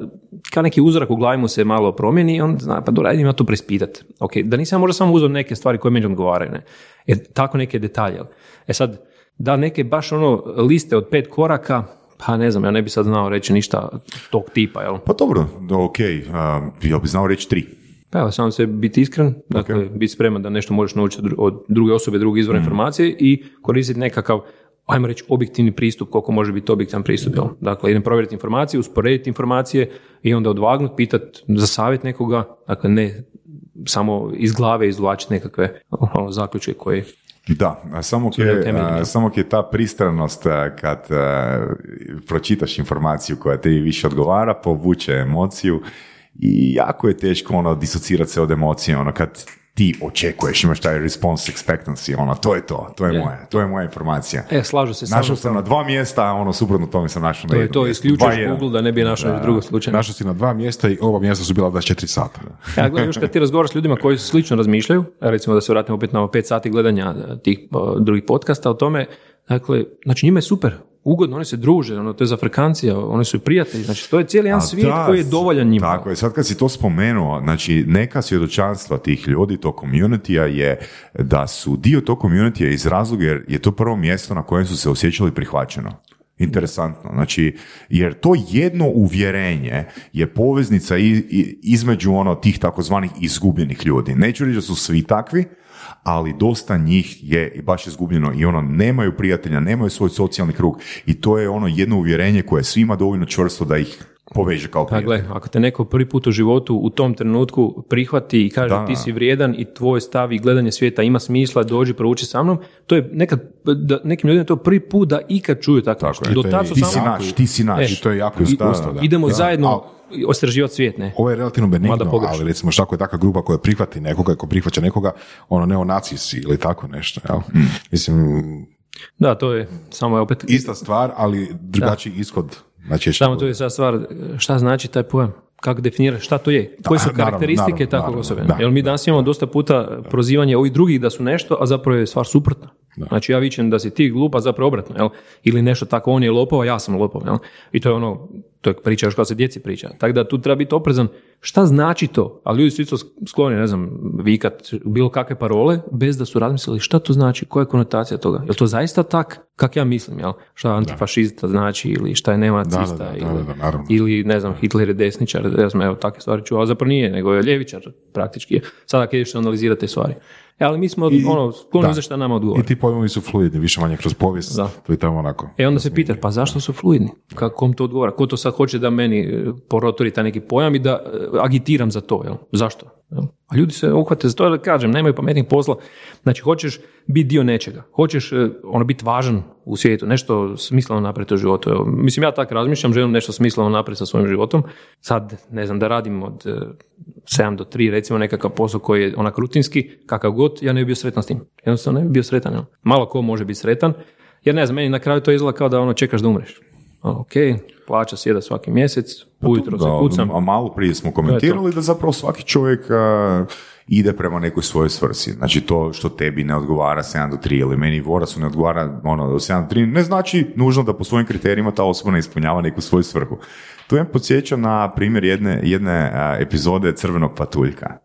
kao neki uzorak u glavi mu se malo promijeni i on zna, pa dobro, ajde ima to prespitati. Ok, da nisam možda samo uzeo neke stvari koje među odgovaraju, ne? E, tako neke detalje. E sad, da neke baš ono liste od pet koraka, pa ne znam, ja ne bi sad znao reći ništa tog tipa, jel? Pa dobro, ok, um, ja bi znao reći tri. Pa evo, samo se biti iskren, dakle, okay. Biti spreman da nešto možeš naučiti od druge osobe, druge izvora mm. informacije i koristiti nekakav, ajmo reći, objektivni pristup, koliko može biti objektivan pristup. Mm. Dakle, idem provjeriti informacije, usporediti informacije i onda odvagnuti, pitati za savjet nekoga, dakle, ne samo iz glave izvlačiti nekakve ono, zaključke koje... Da, samo kad je ta pristranost kad uh, pročitaš informaciju koja te više odgovara, povuče emociju, i jako je teško ono disocirati se od emocije, ono kad ti očekuješ, imaš taj response expectancy, ono to je to, to je yeah. moja, to je moja informacija. E, slažu se. Našao sam na dva mjesta, ono suprotno tome sam našao na jedno mjesto. To je to, isključuješ Google da ne bi našao na drugo slučaj. Našao si na dva mjesta i oba mjesta su bila dvadeset četiri sata. Ja, gledaj, još kad ti razgovaraš s ljudima koji slično razmišljaju, recimo da se vratimo opet na pet sati gledanja tih uh, drugih podcasta o tome, dakle, znači njima je super. Ugodno, oni se druže, ono, to je za frekvencija, oni su prijatelji, znači to je cijeli jedan svijet da, koji je dovoljan njima. Tako je, sad kad si to spomenuo, znači neka svjedočanstva tih ljudi, to community-a je da su dio tog community-a iz razloga jer je to prvo mjesto na kojem su se osjećali prihvaćeno. Interesantno, znači, jer to jedno uvjerenje je poveznica između ono tih takozvanih izgubljenih ljudi. Neću reći da su svi takvi, ali dosta njih je baš izgubljeno i ono nemaju prijatelja, nemaju svoj socijalni krug i to je ono jedno uvjerenje koje svima dovoljno čvrsto da ih poveže kao prijatelj. Dakle, ako te neko prvi put u životu u tom trenutku prihvati i kaže da. Ti si vrijedan i tvoj stav i gledanje svijeta ima smisla, dođi, prouči sa mnom, to je nekad, da, nekim ljudima to prvi put da ikad čuju tako što. Do tad su ti, si naš, ti si naš, e, i to je jako isto. Idemo da. zajedno Al, ostraživati svijet, ne? Ovo je relativno benigno, ali recimo što ako je takva grupa koja prihvati nekoga, koja prihvaća nekoga, ono neonacisi ili tako nešto, jel? Mm. Mislim... Da, to je samo je opet... Ista stvar, ali drugačiji da. ishod. Znači, samo to je sad stvar, šta znači taj pojam? Kako definiraš šta to je? Koje su karakteristike takvog osobe? Jer mi danas imamo da, dosta puta da. prozivanje ovih drugih da su nešto, a zapravo je stvar suprotna. Da. Znači ja vičem da si ti glup, a zapravo obratno, jel? Ili nešto tako, on je lopov, a ja sam lopov, jel? I to je ono, to je priča još kada se djeci priča. Tako da tu treba biti oprezan šta znači to, a ljudi su isto skloni, ne znam, vikat bilo kakve parole, bez da su razmislili šta to znači, koja je konotacija toga, jel to zaista tak, kak ja mislim, jel? Šta antifašista da. znači, ili šta je nemacista, da, da, da, ili, da, da, ili ne znam, Hitler je desničar, ja sam evo takve stvari čuo, ali zapravo nije, nego je ljevičar praktički, sada kada što analizirate te stvari. E, ali mi smo I, ono, skloni za šta nama odgovori. I ti pojmovi su fluidni, više manje kroz povijest. Da. To je tamo onako. E onda se pita, pa zašto su fluidni? Kako to odgovara? Ko to sad hoće da meni porotori taj neki pojam i da agitiram za to? Jel? Zašto? Jel? A ljudi se uhvate za to, jer kažem, nemaju pametnih posla. Znači, hoćeš biti dio nečega. Hoćeš ono, biti važan u svijetu, nešto smisleno napraviti u životu. Evo, mislim, ja tako razmišljam, želim nešto smisleno napraviti sa svojim životom. Sad, ne znam, da radim od sedam do tri, recimo, nekakav posao koji je onak rutinski, kakav god, ja ne bi bio sretan s tim. Jednostavno ne bi bio sretan. Jel? Malo ko može biti sretan, jer ne znam, meni na kraju to izgleda kao da ono, čekaš da umreš. Ok, plaća sjeda svaki mjesec, ujutro se kucam. A malo prije smo komentirali da zapravo svaki čovjek a, ide prema nekoj svojoj svrsi. Znači to što tebi ne odgovara sedam do tri ili meni Vorasu ne odgovara ono, sedam do tri, ne znači nužno da po svojim kriterijima ta osoba ne ispunjava neku svoju svrhu. Tu me podsjeća na primjer jedne, jedne a, epizode Crvenog patuljka.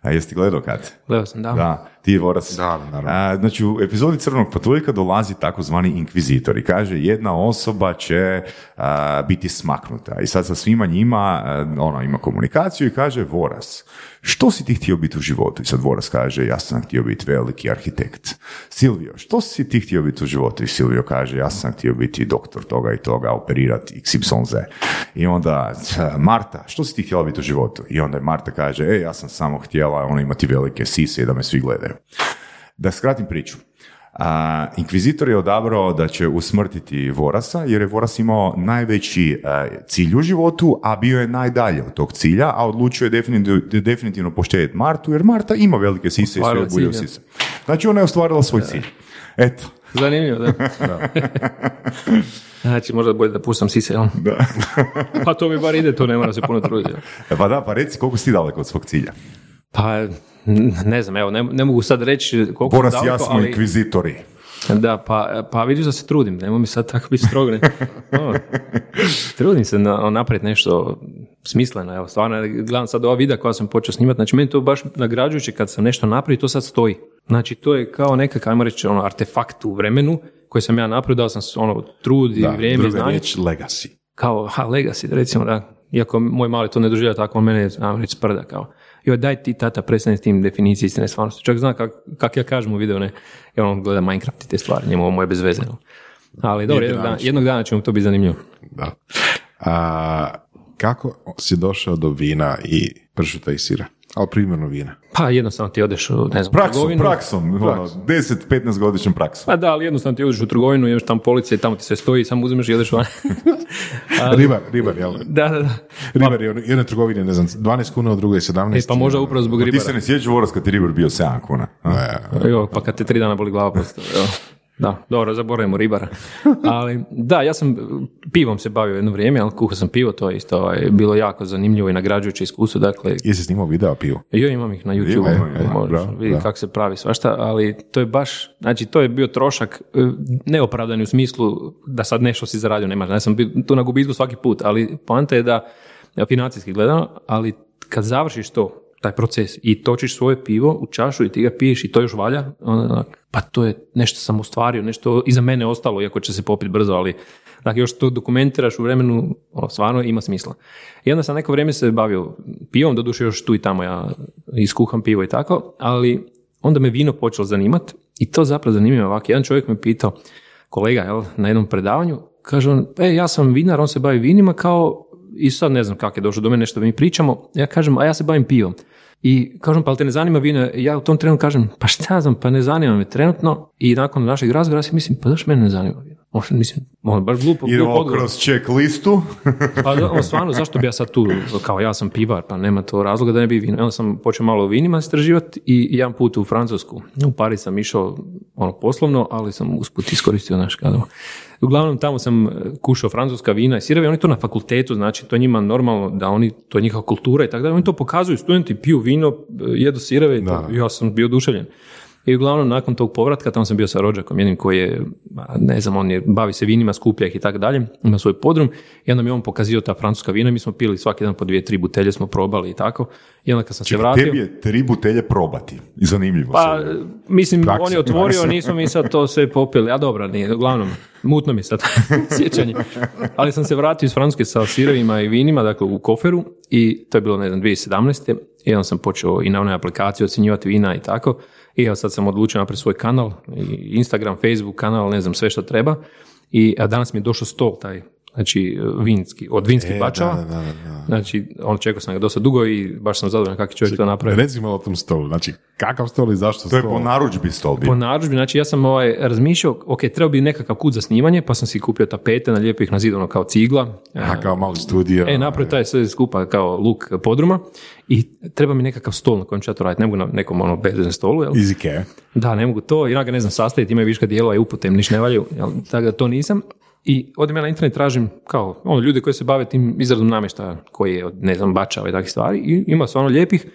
A jeste gledao kad? Gledao sam, da. Da, ti je Voras. Da, naravno. A, znači, u epizodi Crvenog patuljka dolazi takozvani inkvizitor i kaže jedna osoba će a, biti smaknuta. I sad sa svima njima, a, ono, ima komunikaciju i kaže Voras, što si ti htio biti u životu? I sad Voras kaže, ja sam htio biti veliki arhitekt. Silvio, što si ti htio biti u životu? I Silvio kaže, ja sam htio biti doktor toga i toga, operirati iks ipsilon zet. I onda, Marta, što si ti htjela biti u životu? I onda Marta kaže, e, ja sam samo htjela ono, imati velike sise i da me svi gledaju. Da skratim priču. A, inkvizitor je odabrao da će usmrtiti Vorasa jer je Voras imao najveći a, cilj u životu, a bio je najdalje od tog cilja, a odlučio je definitiv, definitivno poštediti Martu jer Marta ima velike sise i sve obuljio sise. Znači ona je ostvarila svoj cilj. Eto. Zanimljivo, da. Da. Znači, možda bolje da pustam sise, jel? Da. Pa to mi bar ide, to ne mora se puno truditi. Pa da, pa reci koliko si daleko od svog cilja. Pa, ne znam, evo, ne, ne mogu sad reći koliko Boras daleko, ali... Boras, ja smo inkvizitori. Da, pa, pa vidiš da se trudim, nemoj mi sad tako biti strog, ne? No, trudim se na, napraviti nešto smisleno, evo, stvarno, gledam sad ova videa koja sam počeo snimati, znači, meni to baš nagrađujuće kad sam nešto napravio, to sad stoji. Znači, to je kao nekakav, ajmo reći, ono, artefakt u vremenu koji sam ja napravio, dao sam ono, trud i da, vrijeme i znanje. Da, druga riječ, legacy. Kao, ha, legacy, recimo, da. Iako moj mali to ne doživlja tako, on mene, ajmo reći, sprda, kao. Joj, daj ti tata prestani s tim definicije istine stvarnosti. Čovjek zna kak, kak ja kažem u videu, ne? Jer on gleda Minecraft i te stvari, njemu ovo je bez veze. No. Ali dobro, jednog dana, jednog dana će mu to biti zanimljivo. Da. A, kako si došao do vina i pršuta i sira? Ali primjerno vina. Pa jednostavno ti odeš u, ne znam, praksom, trgovinu. Praksom, praksom. deset petnaest godišnjom praksom. Pa da, ali jednostavno ti odeš u trgovinu, jemaš tam police i tamo ti sve stoji, samo uzmeš i odeš van. ali, ribar, ribar, jel? Da, da, da. Ribar pa, je jedne trgovine, ne znam, dvanaest kuna, od druge je sedamnaest. E, pa možda upravo zbog ribara. Ti se ne sjećaš Voras kad ti ribar bio sedam kuna. Jo, pa kad te tri dana boli glava postao, jo. Da, dobro, zaboravimo ribara. Ali, da, ja sam pivom se bavio jedno vrijeme, ali kuhao sam pivo, to je isto ovaj, bilo jako zanimljivo i nagrađujuće iskustvo. Dakle, jesi snimao video pivo? Jo, imam ih na YouTube, vidi kako se pravi svašta, ali to je baš, znači to je bio trošak neopravdan u smislu da sad nešto si zaradio, nemaš, ja sam bio tu na gubitku svaki put, ali poanta je da, financijski gledano, ali kad završiš to, taj proces i točiš svoje pivo u čašu i ti ga piješ i to još valja, pa to je nešto sam ostvario, nešto iza mene ostalo, iako će se popiti brzo, ali dakle, još to dokumentiraš u vremenu, ono, stvarno ima smisla. I onda sam neko vrijeme se bavio pivom, doduše još tu i tamo ja iskuham pivo i tako, ali onda me vino počelo zanimati i to zapravo zanimljivo ovako. Jedan čovjek me pitao, kolega, jel, na jednom predavanju, kaže on, e, ja sam vinar, on se bavi vinima, kao i sad ne znam kako je došlo do mene, nešto da mi pričamo, ja kažem, a ja se bavim pivom. I kažem, pa te ne zanima vino, ja u tom trenutku kažem, pa šta znam, pa ne zanima me trenutno, i nakon našeg razgovora ja si mislim, pa zašto mene ne zanima vino? Možda, mislim, možda baš glupo. Idemo kroz check listu. Pa da, stvarno, zašto bi ja sad tu, kao ja sam pivar, pa nema to razloga da ne bi vino. Onda sam počeo malo o vinima istraživati i jedan put u Francusku. U Pariz sam išao ono poslovno, ali sam usput iskoristio naš kadro. Uglavnom, tamo sam kušao francuska vina i sireve, oni to na fakultetu, znači to njima normalno, da oni, to je njihova kultura i tako dalje, oni to pokazuju, studenti piju vino, jedu sireve i to, ja sam bio oduševljen. I uglavnom, nakon tog povratka, tamo sam bio sa rođakom, jednim koji je, ne znam, on je, bavi se vinima, skuplja ih i tako dalje, ima svoj podrum, i onda mi on pokazio ta francuska vina i mi smo pili svaki dan po dvije, tri butelje smo probali i tako. I onda kad sam Ček, se vratio... Tebi je tri butelje probati, i zanimljivo pa, se. Pa, mislim, praksa, on je otvorio, praksa. Nismo mi sad to sve popili, a dobra, nije, uglavnom, mutno mi sad sjećanje. Ali sam se vratio iz Francuske sa sirevima i vinima, dakle, u koferu, i to je bilo, ne znam, dvije tisuće sedamnaeste I onda sam počeo i na onoj aplikaciji ocjenjivati vina i tako. I ja sad sam odlučio naprijed svoj kanal, Instagram, Facebook kanal, ne znam sve što treba. I, a danas mi je došao stol taj, znači vinski, od vinskih e, bačava. Da, da, da. Znači, on čekao sam ga dosta dugo i baš sam zadovoljan kako čovjek Če, to napravio. Reci malo o tom stolu, znači kakav stol i zašto to stol? To je po narudžbi stol. Po narudžbi, znači ja sam ovaj, razmišljao, ok, trebao bi nekakav kut za snimanje, pa sam si kupio tapete, nalijepio ih na zid, ono kao cigla. A, kao mali studio. E, napravio taj sve skupa kao luk podruma. I treba mi nekakav stol na kojem ću ja to raditi, ne mogu na nekom ono bezveznom stolu. Jel? Iz Ikea. Da, ne mogu to, ja ga ne znam sastaviti, imaju viška dijelova i upute im niš ne valjaju, tako da to nisam. I odim ja na internet, tražim kao ono, ljude koji se bave tim izradom namještaja koji je od, ne znam, bačava i takve stvari, i ima stvarno lijepih,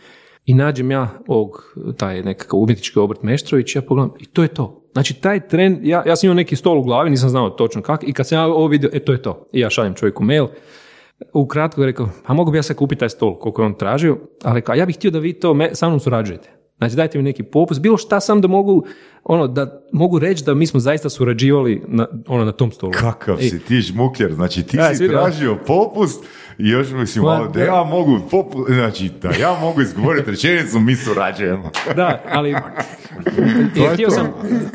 i nađem ja ovog, taj nekakav umjetnički obrt Meštrović, ja pogledam i to je to. Znači taj trend, ja, ja sam imao neki stol u glavi, nisam znao točno kako, i kad sam ja ovo vidio, e to je to. I ja šaljem čovjeku mail, ukratko je rekao, a mogu bi ja sad kupiti taj stol koliko je on tražio, ali ja bih htio da vi to me, sa mnom surađujete. Znači dajte mi neki popust, bilo šta sam da mogu, ono, da mogu reći da mi smo zaista surađivali na, ono, na tom stolu. Kakav Ej. si ti žmukljer, znači ti ja, si sviđa. Tražio popust i još mislim, Ma, da ja mogu popust, znači da ja mogu izgovoriti rečenicu, mi surađujemo. Da, ali ne, htio sam,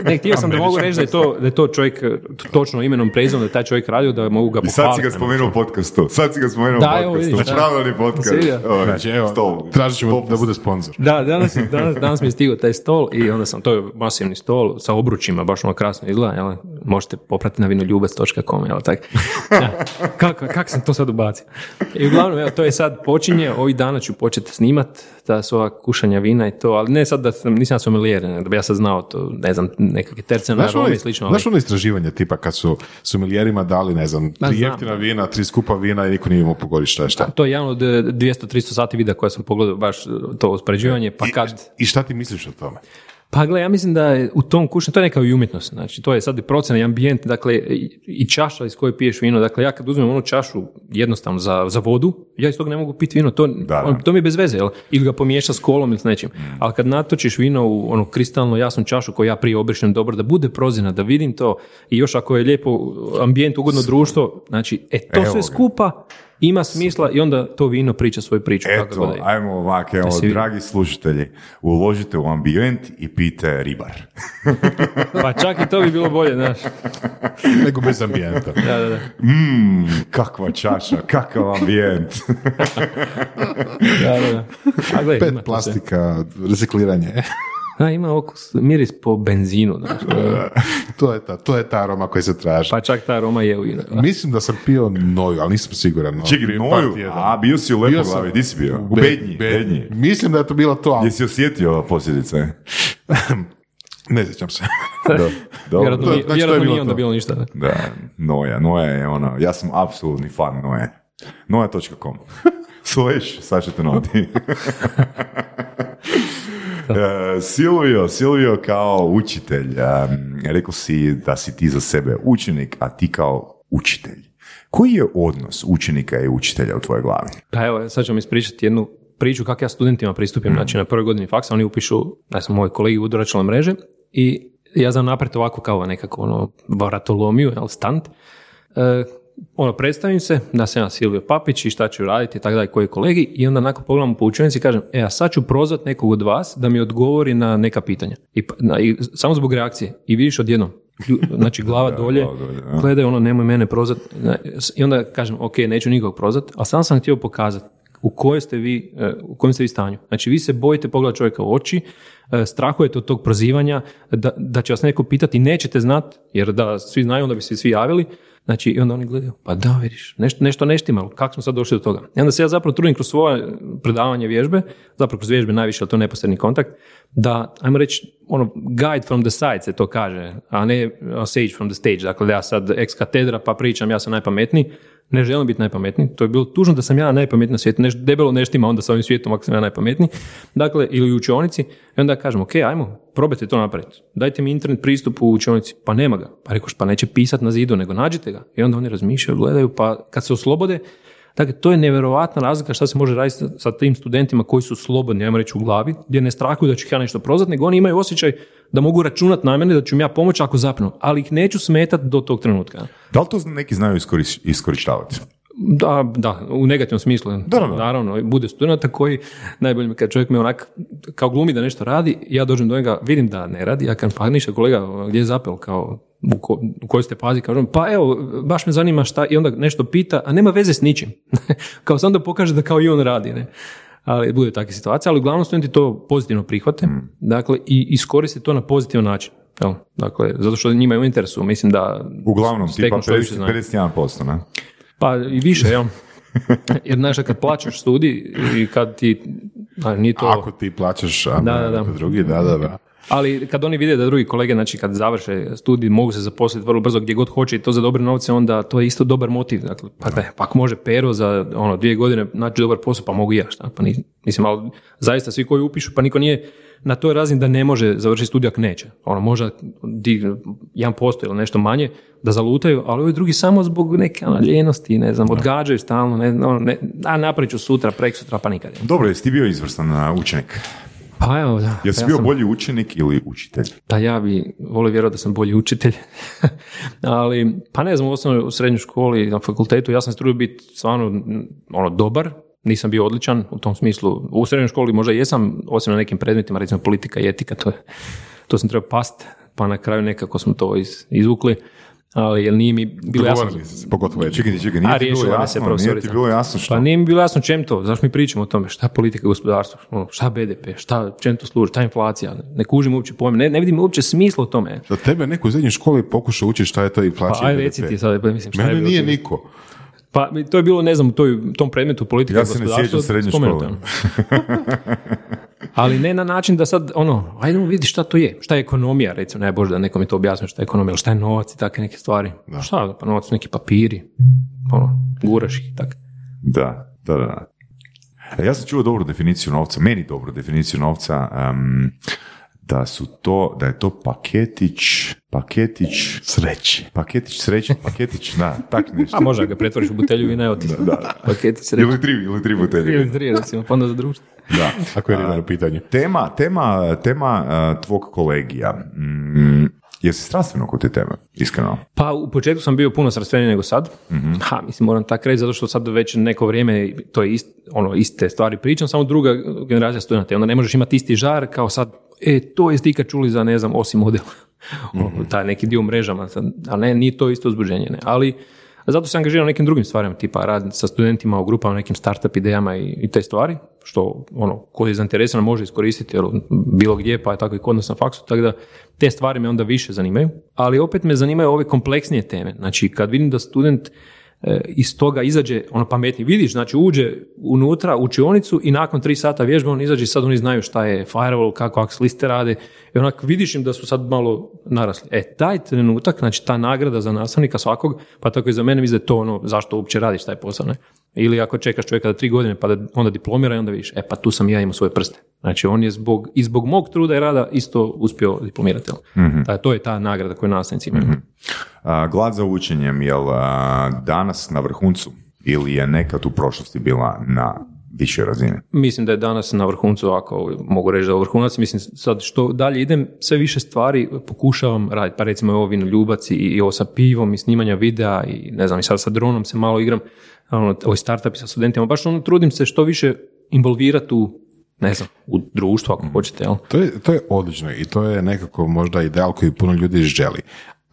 ne, htio sam da mogu reći da je to, da je to čovjek točno imenom prezom, da je taj čovjek radio, da mogu ga pohvaliti. I sad si ga spomenuo u podcastu, sad si ga spomenuo u podcastu, znači pravili podcast. Znači evo, tražit ćemo da bude sponsor. Da, danas, danas, danas mi je stigao taj stol i onda sam, to je masivni stol sa obručima, baš ono krasno izgleda, jel? Možete popratiti na vinoljubac točka com, jel tak? Ja, kako, kako sam to sad ubacio? I uglavnom, evo, to je sad počinje, ovih dana ću početi snimat, ta sva kušanja vina i to, ali ne sad da sam, nisam sommelier, da bi ja sad znao to, ne znam, nekakve tercijarne arome i slično. Znaš ono istraživanje tipa kad su sommelijerima dali, ne znam, tri jeftina vina, tri skupa vina i niko nije imao pogoditi šta je šta. To je jedan od dvjesto do tristo sati videa koja sam pogledao, baš to uspoređivanje, pa kad... I, i šta ti misliš o tome? Pa gle, ja mislim da je u tom kušnju, to je neka umjetnost, znači to je sad i procena i ambijent, dakle i čaša iz koje piješ vino, dakle ja kad uzmem onu čašu jednostavno za, za vodu, ja iz toga ne mogu piti vino, to, da, on, to mi je bez veze, jel? Ili ga pomiješa s kolom ili s nečim, ali kad natočiš vino u onu kristalno jasnu čašu koju ja prije obrišem dobro, da bude prozirna, da vidim to, i još ako je lijepo ambijent, ugodno društvo, znači e to sve skupa ima smisla i onda to vino priča svoju priču. Eto, ajmo ovak, evo, dragi slušatelji, uložite u ambijent i pijte ribar. Pa čak i to bi bilo bolje, znaš. Nego bez ambijenta. Da, da, da. Mm, kakva čaša, kakav ambijent. Da, da, da. A gledaj, pet plastika, recikliranje. Da, ima okus, miris po benzinu. Znači. to, je ta, to je ta aroma koja se traži. Pa čak ta aroma je u vinu. Mislim da sam pio noju, ali nisam siguran. No. Čekaj, noju? A, bio si u Lepoglavi, gdje si bio? U Bednji. Bednji. Mislim da je to bila to. Gdje si osjetio posljedice? Ne sjećam se. Do, do. Vjerojatno, to, znači, vjerojatno nije onda bilo ništa. Da, da Noja, Noja je ono, ja sam apsolutni fan Noje. Noja točka com Slash, sad ćete noti. Uh, Silvio, Silvio kao učitelj, uh, rekao si da si ti za sebe učenik, a ti kao učitelj. Koji je odnos učenika i učitelja u tvojoj glavi? Pa evo, sad ću vam ispričati jednu priču kako ja studentima pristupim. Mm. Znači, na prvoj godini faksa oni upišu, znači, moji kolegi u udoračalne mreže i ja znam naprijed ovako kao nekako ono baratolomiju, jel, stand. Uh, ono, predstavim se, da sam ja Silvio Papić i šta ću raditi i tako dalje, koji kolegi, i onda nakon pogledam po učenici i kažem, e, a sad ću prozvat nekog od vas da mi odgovori na neka pitanja. I, na, i samo zbog reakcije. I vidiš odjednom, znači glava dolje, gledaju ono nemoj mene prozat i onda kažem ok, neću nikog prozat, ali sam sam htio pokazati u kojoj ste vi, u kojem ste vi stanju. Znači vi se bojite pogledati čovjeka u oči, strahujete od tog prozivanja, da, da će vas neko pitati i nećete znati, jer da svi znaju onda bi se svi javili. Znači, i onda oni gledaju, pa da, vidiš, nešto, nešto neštima, kako smo sad došli do toga. I onda se ja zapravo trudim kroz svoje predavanje vježbe, zapravo kroz vježbe najviše, ali to je neposredni kontakt, da, ajmo reći, ono, guide from the side se to kaže, a ne sage from the stage, dakle, da ja sad ex katedra pa pričam, ja sam najpametniji, ne želim biti najpametniji, to je bilo tužno da sam ja najpametniji na svijetu, Neš, debelo neštima onda sa ovim svijetom ako sam ja najpametniji, dakle, ili u učionici, i onda kažem, ok, ajmo, probajte to napraviti, dajte mi internet pristup u učionici, pa nema ga, pa rekoš, pa neće pisati na zidu, nego nađite ga, i onda oni razmišljaju, gledaju, pa kad se oslobode, dakle, to je nevjerojatna razlika šta se može raditi sa tim studentima koji su slobodni, ajmo reći u glavi, gdje ne strahuju da ću ih ja nešto prozvati, nego oni imaju osjećaj da mogu računati na mene, da ću im ja pomoći ako zapnu, ali ih neću smetati do tog trenutka. Da li to neki znaju iskoriš, iskorištavati? Da, da, u negativnom smislu. Da, da. Naravno, bude studenta koji, najbolje kad čovjek me onak, kao glumi da nešto radi, ja dođem do njega, vidim da ne radi, ja kažem, pa ništa kolega, gdje je zapel, kao u, ko, u kojoj ste pazi, kažem, pa evo, baš me zanima šta, i onda nešto pita, a nema veze s ničim. Kao sam da pokaže da kao i on radi, ne. Ali bude takve situacije, ali uglavnom studenti to pozitivno prihvate, mm. dakle, i iskoriste to na pozitivan način. Evo, dakle, zato što njima je u interesu, mislim da... Uglavnom, tipa pedeset jedan posto, ne? Pa i više, jel? Jer znaš, kad plaćaš studij i kad ti... A, nije to... Ako ti plaćaš, a da, da, da. drugi, da, da, da. Ali kad oni vide da drugi kolege, znači kad završe studij, mogu se zaposliti vrlo brzo gdje god hoće i to za dobre novce, onda to je isto dobar motiv. Dakle, pa da, pa ako može Pero za ono, dvije godine naći dobar posao, pa mogu i ja, šta? Pa nis, mislim, ali zaista svi koji upišu, pa niko nije na toj razini da ne može završiti studij ako neće. Ono, možda jedan posto ili nešto manje da zalutaju, ali ovi drugi samo zbog neke ljenosti, ne znam, odgađaju stalno, ne, ono, ne, a napravit ću sutra, prek sutra, pa nikad. Dobro, jesi ti bio izvrstan učenik? Pa evo, da. Jesi ja bio sam... bolji učenik ili učitelj? Da, ja bi volio vjerovati da sam bolji učitelj, ali pa ne znam, u osnovnoj, u srednjoj školi, na fakultetu, ja sam se trudio biti stvarno ono, dobar, nisam bio odličan u tom smislu. U srednjoj školi možda jesam, osim na nekim predmetima, recimo politika i etika, to, je, to sam trebao past, pa na kraju nekako smo to iz, izvukli. Ali jer nije mi bilo jasno... Pogotovo je, čekaj, čekaj, nije, a, ti, bilo jasno, se, nije ti bilo jasno što... Pa nije mi bilo jasno čem to, zašto mi pričamo o tome, šta politika, gospodarstvo, šta B D P, šta, čem to služi, ta inflacija, ne kužim uopće pojme, ne, ne vidim uopće smisla o tome. Da tebe neko u srednjoj školi pokušao učiti šta je to inflacija pa, i B D P. Pa aj reci ti sad, mislim šta mene je bilo. Mene nije niko. Pa to je bilo, ne znam, u tom predmetu politika i gospodarstvo. Ja se ne sjećam srednje škole. Ali ne na način da sad, ono, ajdemo vidjeti šta to je. Šta je ekonomija, recimo, najbolje da nekom je to objasnio šta je ekonomija, šta je novac i takve neke stvari. Da. Šta, pa novac su neki papiri, ono, guraš ih i tako. Da, da, da. Ja sam čuo dobru definiciju novca, meni dobru definiciju novca, um, da su to, da je to paketić, paketić sreće. Paketić sreće, paketić, na, tak nešto. A možda ga pretvoriš u butelju vina i otiš. Da, da. Paketić sreće. Ili tri, ili tri butelje. Ili tri, recimo, pa onda za društvo. Da, ako je riječ o pitanju. Tema, tema, tema uh, tvog kolegija. Mm. Jesi strastveno kod te teme, iskreno? Pa u početku sam bio puno strastveniji nego sad. Mm-hmm. Ha, mislim, moram tako reći, zato što sad već neko vrijeme to je ist, ono, iste stvari pričam, samo druga generacija studenta. Onda ne možeš imati isti žar kao sad, e, to jeste ikad čuli za, ne znam, osim model. Mm-hmm. Taj neki dio mrežama, ali ne, nije to isto uzbuđenje. Ne. Ali zato se angažirao nekim drugim stvarima, tipa rad sa studentima u grupama, nekim startup idejama i, i te stvari, što ono, ko je zainteresiran može iskoristiti jer bilo gdje, pa je tako i kod nas na faksu, tako da te stvari me onda više zanimaju. Ali opet me zanimaju ove kompleksnije teme. Znači, kad vidim da student e, iz toga izađe, ono pametni, vidiš, znači uđe unutra u učionicu i nakon tri sata vježbe on izađe, sad oni znaju šta je firewall, kako aks liste rade, i onak vidiš im da su sad malo narasli. E, taj trenutak, znači ta nagrada za nastavnika svakog, pa tako i za mene, mislim da je to ono, zašto uopće radiš taj posao, ne? Ili ako čekaš čovjeka da tri godine pa da onda diplomira i onda vidiš, e pa tu sam ja imao svoje prste. Znači on je zbog, i zbog mog truda i rada isto uspio diplomirati. Mm-hmm. Ta, to je ta nagrada koju nastavnici imaju. Mm-hmm. A, glad za učenjem, jel a, danas na vrhuncu ili je nekad u prošlosti bila na višoj razini? Mislim da je danas na vrhuncu, ako mogu reći da je vrhunac, mislim sad što dalje idem, sve više stvari pokušavam raditi. Pa recimo ovo vino ljubac i, i ovo sa pivom i snimanja videa i ne znam, i sad sa dronom se malo igram. Ono, ovi startupi sa studentima, baš ono, trudim se što više involvirati u, ne znam, u društvo ako hoćete. To je, to je odlično i to je nekako možda ideal koji puno ljudi želi.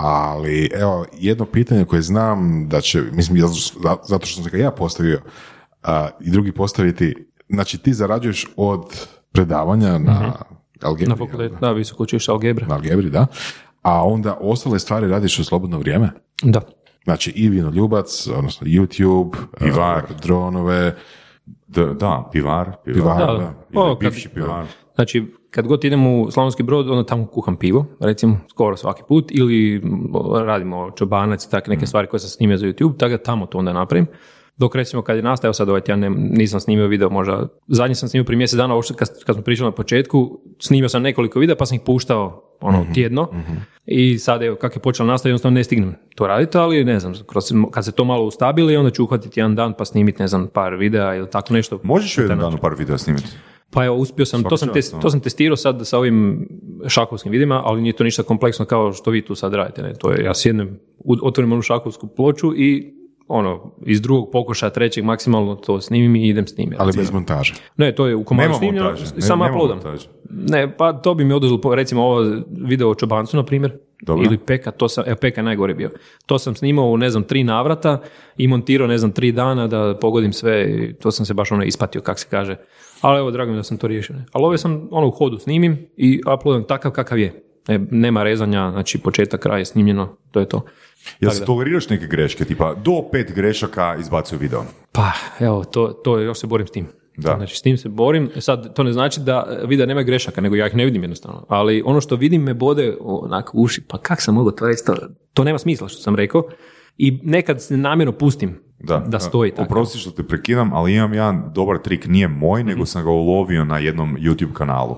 Ali evo, jedno pitanje koje znam da će, mislim, zato što sam ga ja postavio a, i drugi postaviti, znači ti zarađuješ od predavanja na mm-hmm. algebri. Na fakultetu, da, visoko učilište algebra. Na algebri, da. A onda ostale stvari radiš u slobodno vrijeme? Da. Znači i Vinoljubac, odnosno YouTube, pivar, uh, dronove. D- da, pivar. Pivar, da. da. O, kad, pivar. Znači, kad god idem u Slavonski Brod, onda tamo kuham pivo, recimo, skoro svaki put, ili radimo čobanac i takve neke mm. stvari koje sam snimio za YouTube, tako da tamo to onda napravim. Dok recimo kad je nastao sad ovaj, ja ne, nisam snimio video možda, zadnji sam snimio prije mjesec dana, ovo što kad, kad smo pričali na početku, snimio sam nekoliko videa pa sam ih puštao ono mm-hmm, tjedno mm-hmm. i sad evo kako je počelo nastaviti, jednostavno ne stignem to raditi, ali ne znam, kroz, kad se to malo ustabili onda ću uhvatiti jedan dan pa snimiti ne znam par videa ili tako nešto. Možeš u jedan dan par videa snimiti? Pa evo, uspio sam, to sam, test, to sam testirao sad sa ovim šahovskim videima, ali nije to ništa kompleksno kao što vi tu sad radite, ne? To je, ja sjednem, otvorim onu šahovsku ploču i ono, iz drugog pokušaja, trećeg, maksimalno to snimim i idem s njim. Ali bez montaže? Ne, to je u komandu snimljeno, samo uploadam. Ne, pa to bi mi oduzelo, recimo ovo video o čobancu, na primjer, Dobre. Ili peka, to sam, e, peka je najgore bio. To sam snimao, ne znam, tri navrata i montirao, ne znam, tri dana da pogodim sve, to sam se baš ono ispatio, kak se kaže. Ali evo, drago mi da sam to riješio. Ne? Ali ovo sam ono u hodu snimim i uploadam takav kakav je. E, nema rezanja, znači početak, kraj je snimljeno, to je to. Jel se toleriraš neke greške, tipa do pet grešaka izbacuju video? Pa, evo, to, to još se borim s tim. Da. Znači, s tim se borim. Sad, to ne znači da video nema grešaka, nego ja ih ne vidim jednostavno. Ali ono što vidim me bode onako uši, pa kak sam mogao to reći? To nema smisla što sam rekao. I nekad se namjerno pustim da, da stoji tako. Oprosti što te prekidam, ali imam jedan dobar trik, nije moj, nego mm-hmm. sam ga ulovio na jednom YouTube kanalu.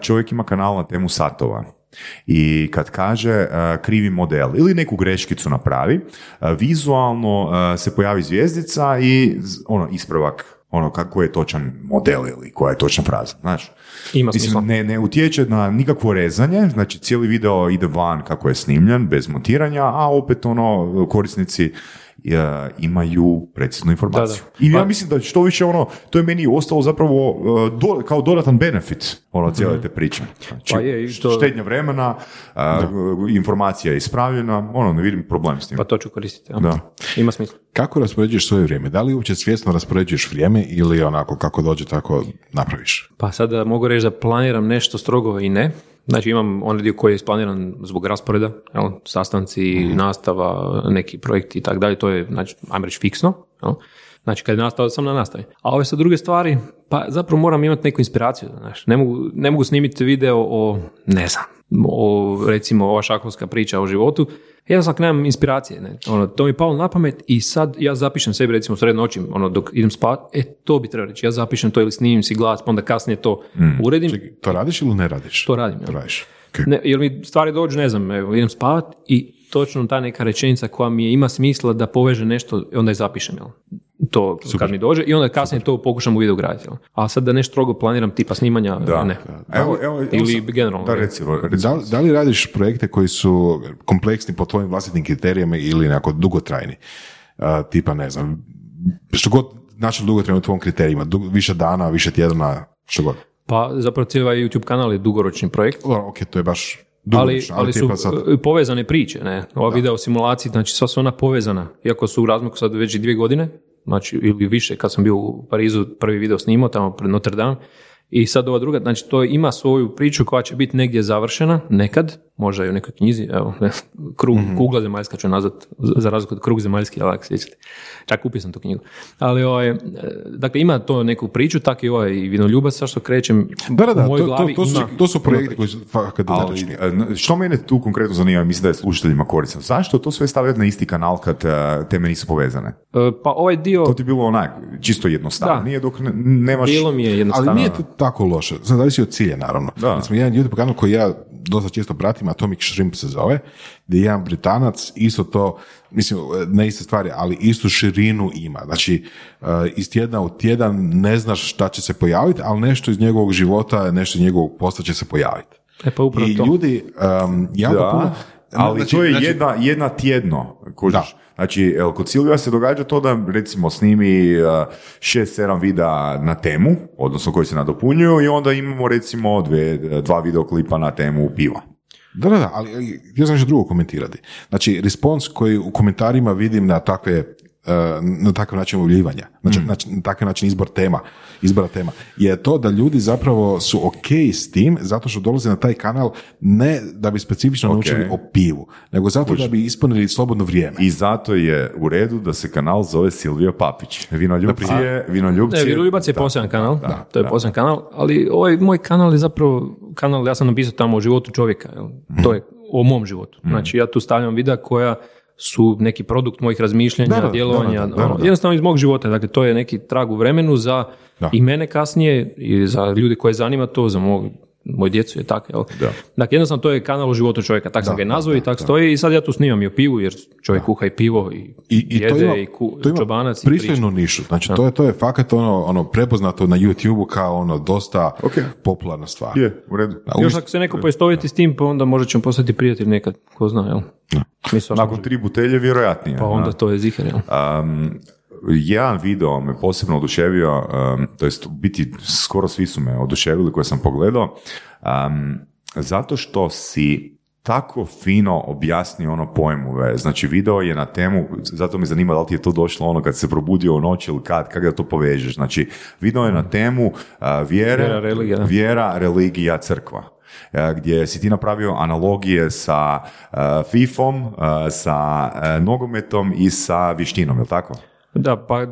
Čovjek ima kanal na temu satova. I kad kaže uh, krivi model ili neku greškicu napravi, uh, vizualno uh, se pojavi zvjezdica i ono ispravak, ono kako je točan model ili koja je točna fraza, znaš. Ima smisla. Mislim, ne, ne utječe na nikakvo rezanje, znači cijeli video ide van kako je snimljen, bez montiranja, a opet ono korisnici uh, imaju preciznu informaciju. Da, da. I ja mislim da što više ono, to je meni ostalo zapravo uh, do, kao dodatan benefit ono cijele te priče. Znači, pa je, to... štednja vremena, uh, informacija je ispravljena, ono ne vidim problem s tim. Pa to ću koristiti. Ja. Da. Ima smisla. Kako raspoređuješ svoje vrijeme? Da li uopće svjesno raspoređuješ vrijeme ili onako kako dođe tako napraviš? Pa sada mogu reći da planiram nešto strogo i ne. Znači imam onaj dio koji je isplaniran zbog rasporeda, jel? Sastanci, mm. nastava, neki projekti i tako dalje, to je, znači, ajmo reći fiksno, jel? Znači kad je nastava sam na nastavi. A ove sa druge stvari, pa zapravo moram imati neku inspiraciju, znaš, ne mogu, ne mogu snimiti video o, ne znam, o recimo ova šahovska priča o životu, ja sam nemam inspiracije, ne? Ono, to mi je palo na pamet i sad ja zapišem sebi recimo sred noći, ono, dok idem spati, e, to bi trebalo reći, ja zapišem to ili snimim si glas, pa onda kasnije to mm. uredim. Ček, to radiš ili ne radiš? To radim, ja. To radiš. Okay. Ne, jer mi stvari dođu, ne znam, evo, idem spavat i točno ta neka rečenica koja mi je, ima smisla da poveže nešto, onda je zapišem, jel? To super. Kad mi dođe i onda kasnije super. To pokušam u video graditi. A sad da nešto strogo planiram tipa snimanja, da, ne. Da. Evo, evo, ili evo, generalno. Da, recimo, recimo. Da, da li radiš projekte koji su kompleksni po tvojim vlastitnim kriterijama ili nekako dugotrajni? Uh, tipa, ne znam, što god način dugotrajno u tvojim kriterijima, du, više dana, više tjedana, što god. Pa zapravo ovaj YouTube kanal je dugoročni projekt. O, ok, to je baš... Ali, ali su povezane priče, ne? Ova da. Video simulacija, znači sva su ona povezana. Iako su u razmaku sad već dvije godine, znači ili više, kad sam bio u Parizu prvi video snimao tamo pred Notre Dame i sad ova druga, znači to ima svoju priču koja će biti negdje završena, nekad, možda i u nekoj knjizi, evo, ne, krug, mm-hmm. kugla zemaljska ću nazvat, za razliku od krug zemaljski, ali ako sjećate. Čak kupio sam tu knjigu. Ali ovaj, dakle, ima to neku priču, tako i ovaj Vinoljubac, sa što krećem da, da, da, u mojoj glavi. To, to, to, to su, to su projekti koji su fakat dodalični. Što mene tu konkretno zanima, mislim da je slušateljima korisno. Zašto to sve stavljati na isti kanal kad teme nisu povezane? Pa ovaj dio... To ti je bilo onak, čisto jednostavnije, dok ne, nemaš... Bilo mi je jednostavno. Ali nije to tako loše. Znači, zavisi od cilja, naravno. Da. Znači, jedan YouTube kanal koji ja dosta često pratim, Atomic Shrimp se zove, gdje je jedan Britanac, isto to, mislim, ne iste stvari, ali istu širinu ima. Znači, iz tjedna u tjedan ne znaš šta će se pojaviti, ali nešto iz njegovog života, nešto iz njegovog posta će se pojaviti. E pa upravo i to. I ljudi, um, jako da, puno... Ali znači, to je znači, jedna, jedna tjedno, kužiš. Znači, el, kod Silvija se događa to da, recimo, snimi šest sedam videa na temu, odnosno koji se nadopunjuju, i onda imamo, recimo, dve, dva videoklipa na temu piva. Da, da, da, ali htio sam nešto drugo komentirati. Znači, respons koji u komentarima vidim na takve, na takav način objavljivanja, znači, mm. na takav način izbor tema, izbora tema, je to da ljudi zapravo su ok s tim zato što dolaze na taj kanal ne da bi specifično okay. naučili o pivu, nego zato Uži. da bi ispunili slobodno vrijeme. I zato je u redu da se kanal zove Silvio Papić. Vinoljubci je... Vinoljubci je, Vinoljubac je poseban kanal, da, da, to je da. poseban kanal, ali ovaj moj kanal je zapravo kanal, ja sam napisao tamo o životu čovjeka, to je o mom životu. Znači, ja tu stavljam videa koja su neki produkt mojih razmišljanja, da, djelovanja, da, da, da, da, ono, da. jednostavno iz mog života. Dakle, to je neki trag u vremenu za da. i mene kasnije, i za ljude koje zanima to, za moj, moj djecu je tako. Jel? Da. Dakle, jednostavno to je kanal o životu čovjeka, tako sam ga nazvao i tako stoji i sad ja tu snimam i o pivu, jer čovjek da. kuha i pivo i, I, i jede to ima, i ku, to ima čobanac. Pristojnu nišu, znači to je, to je fakat ono, ono prepoznato na YouTube-u kao ono dosta okay. popularna stvar. Je, u redu. Da, još ako se neko poistovjeti s tim, pa onda možda ćemo postati prijatelj nekad, ko zna, jel? Da. Nakon tri butelje vjerojatnije. Pa onda to je ziher. Um, jedan video me posebno oduševio, um, to jest biti skoro svi su me oduševili koje sam pogledao, um, zato što si tako fino objasnio ono pojmove. Znači, video je na temu, zato me zanima da li ti je to došlo ono kad se probudio u noći ili kad, kako da to povežeš. Znači, video je na temu uh, vjere, vjera, religija, vjera, religija, crkva. Gdje si ti napravio analogije sa uh, fifom, uh, sa uh, nogometom i sa vještinom, je li tako? Da, pa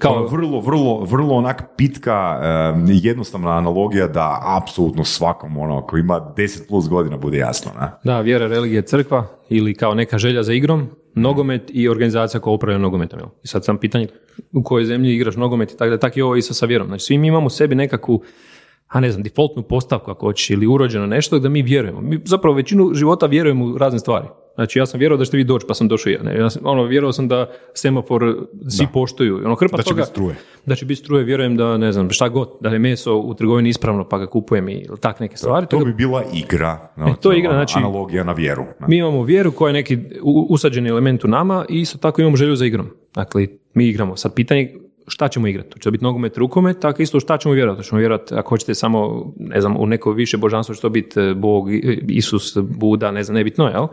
kao... Vrlo, vrlo, vrlo onak pitka, uh, jednostavna analogija da apsolutno svakom ono koji ima deset plus godina bude jasno. Ne? Da, vjera, religija, crkva ili kao neka želja za igrom, nogomet i organizacija koja upravlja nogometom. Jel? I sad sam pitanje u kojoj zemlji igraš nogomet i tako da, tako i ovo i sa, sa vjerom. Znači, svi mi imamo u sebi nekakvu a ne znam, defaultnu postavku ako hoćeš ili urođeno nešto da mi vjerujemo. Mi zapravo većinu života vjerujemo u razne stvari. Znači, ja sam vjerovao da ćete vi doći, pa sam došao ja. Ne? Ja sam, ono, vjerovao sam da semafor svi da. poštuju. Ono, hrpa da će toga, biti struje. Da će biti struje, vjerujem da, ne znam, šta god, da je meso u trgovini ispravno, pa ga kupujem i tak neke stvari. To, to bi bila igra. No, e, to je igra, znači, analogija na vjeru. Ne? Mi imamo vjeru koja je neki usađeni element u nama i isto tako imamo želju za igrom. Dakle, mi igramo. Sad pitanje šta ćemo igrati? Hoće biti nogomet, rukomet, tako isto šta ćemo vjerovati? Hoćemo vjerovati ako hoćete samo, ne znam, u neko više božanstvo što biti Bog, Isus, Buda, ne znam, nebitno, jel?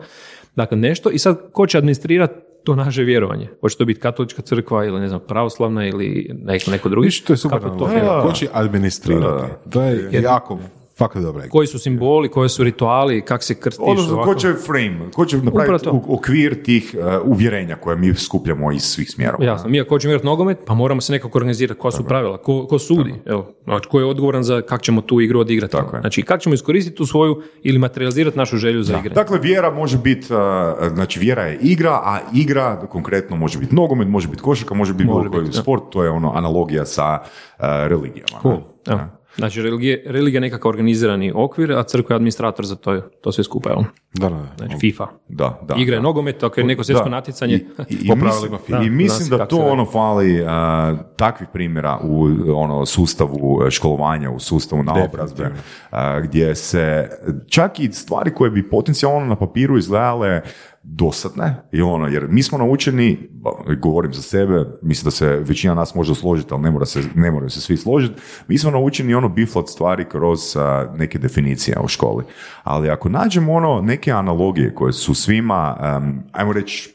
Dakle, nešto i sad ko će administrirati to naše vjerovanje? Hoće to biti katolička crkva ili, ne znam, pravoslavna ili neko, neko drugi? Viš, to je super. To da, ko će administrirati? To je jer, jako... Fakat dobro. Koji su simboli, koji su rituali, kak se krstiš? Odnosno, ko će frame, ko će napraviti okvir tih uh, uvjerenja koje mi skupljamo iz svih smjerova. Jasno, mi ako ćemo igrati nogomet, pa moramo se nekako organizirati koja su tako pravila, ko, ko sudi, evo, znači, ko je odgovoran za kak ćemo tu igru odigrati. Tako znači, kako ćemo iskoristiti tu svoju ili materializirati našu želju za igranje. Dakle, vjera može biti, uh, znači vjera je igra, a igra konkretno može biti nogomet, može biti košarka, može biti bilo koji sport, da. To je ono analogija sa uh, religijama. Cool. Znači, religija, religija je nekakav organizirani okvir, a crkva je administrator za to, to sve skupa, jel? Da, da, da. Znači, FIFA. Da, da. Igra je nogomet, ako je neko svjetsko natjecanje. I, i, i mislim da, i mislim da, da to ono fali uh, takvih primjera u ono, sustavu školovanja, u sustavu naobrazbe, uh, gdje se čak i stvari koje bi potencijalno na papiru izgledale dosadne i ono, jer mi smo naučeni, govorim za sebe, mislim da se većina nas može složiti, ali ne mora se, ne moraju se svi složiti, mi smo naučeni ono biflat stvari kroz a, neke definicije u školi, ali ako nađemo ono neke analogije koje su svima, um, ajmo reći,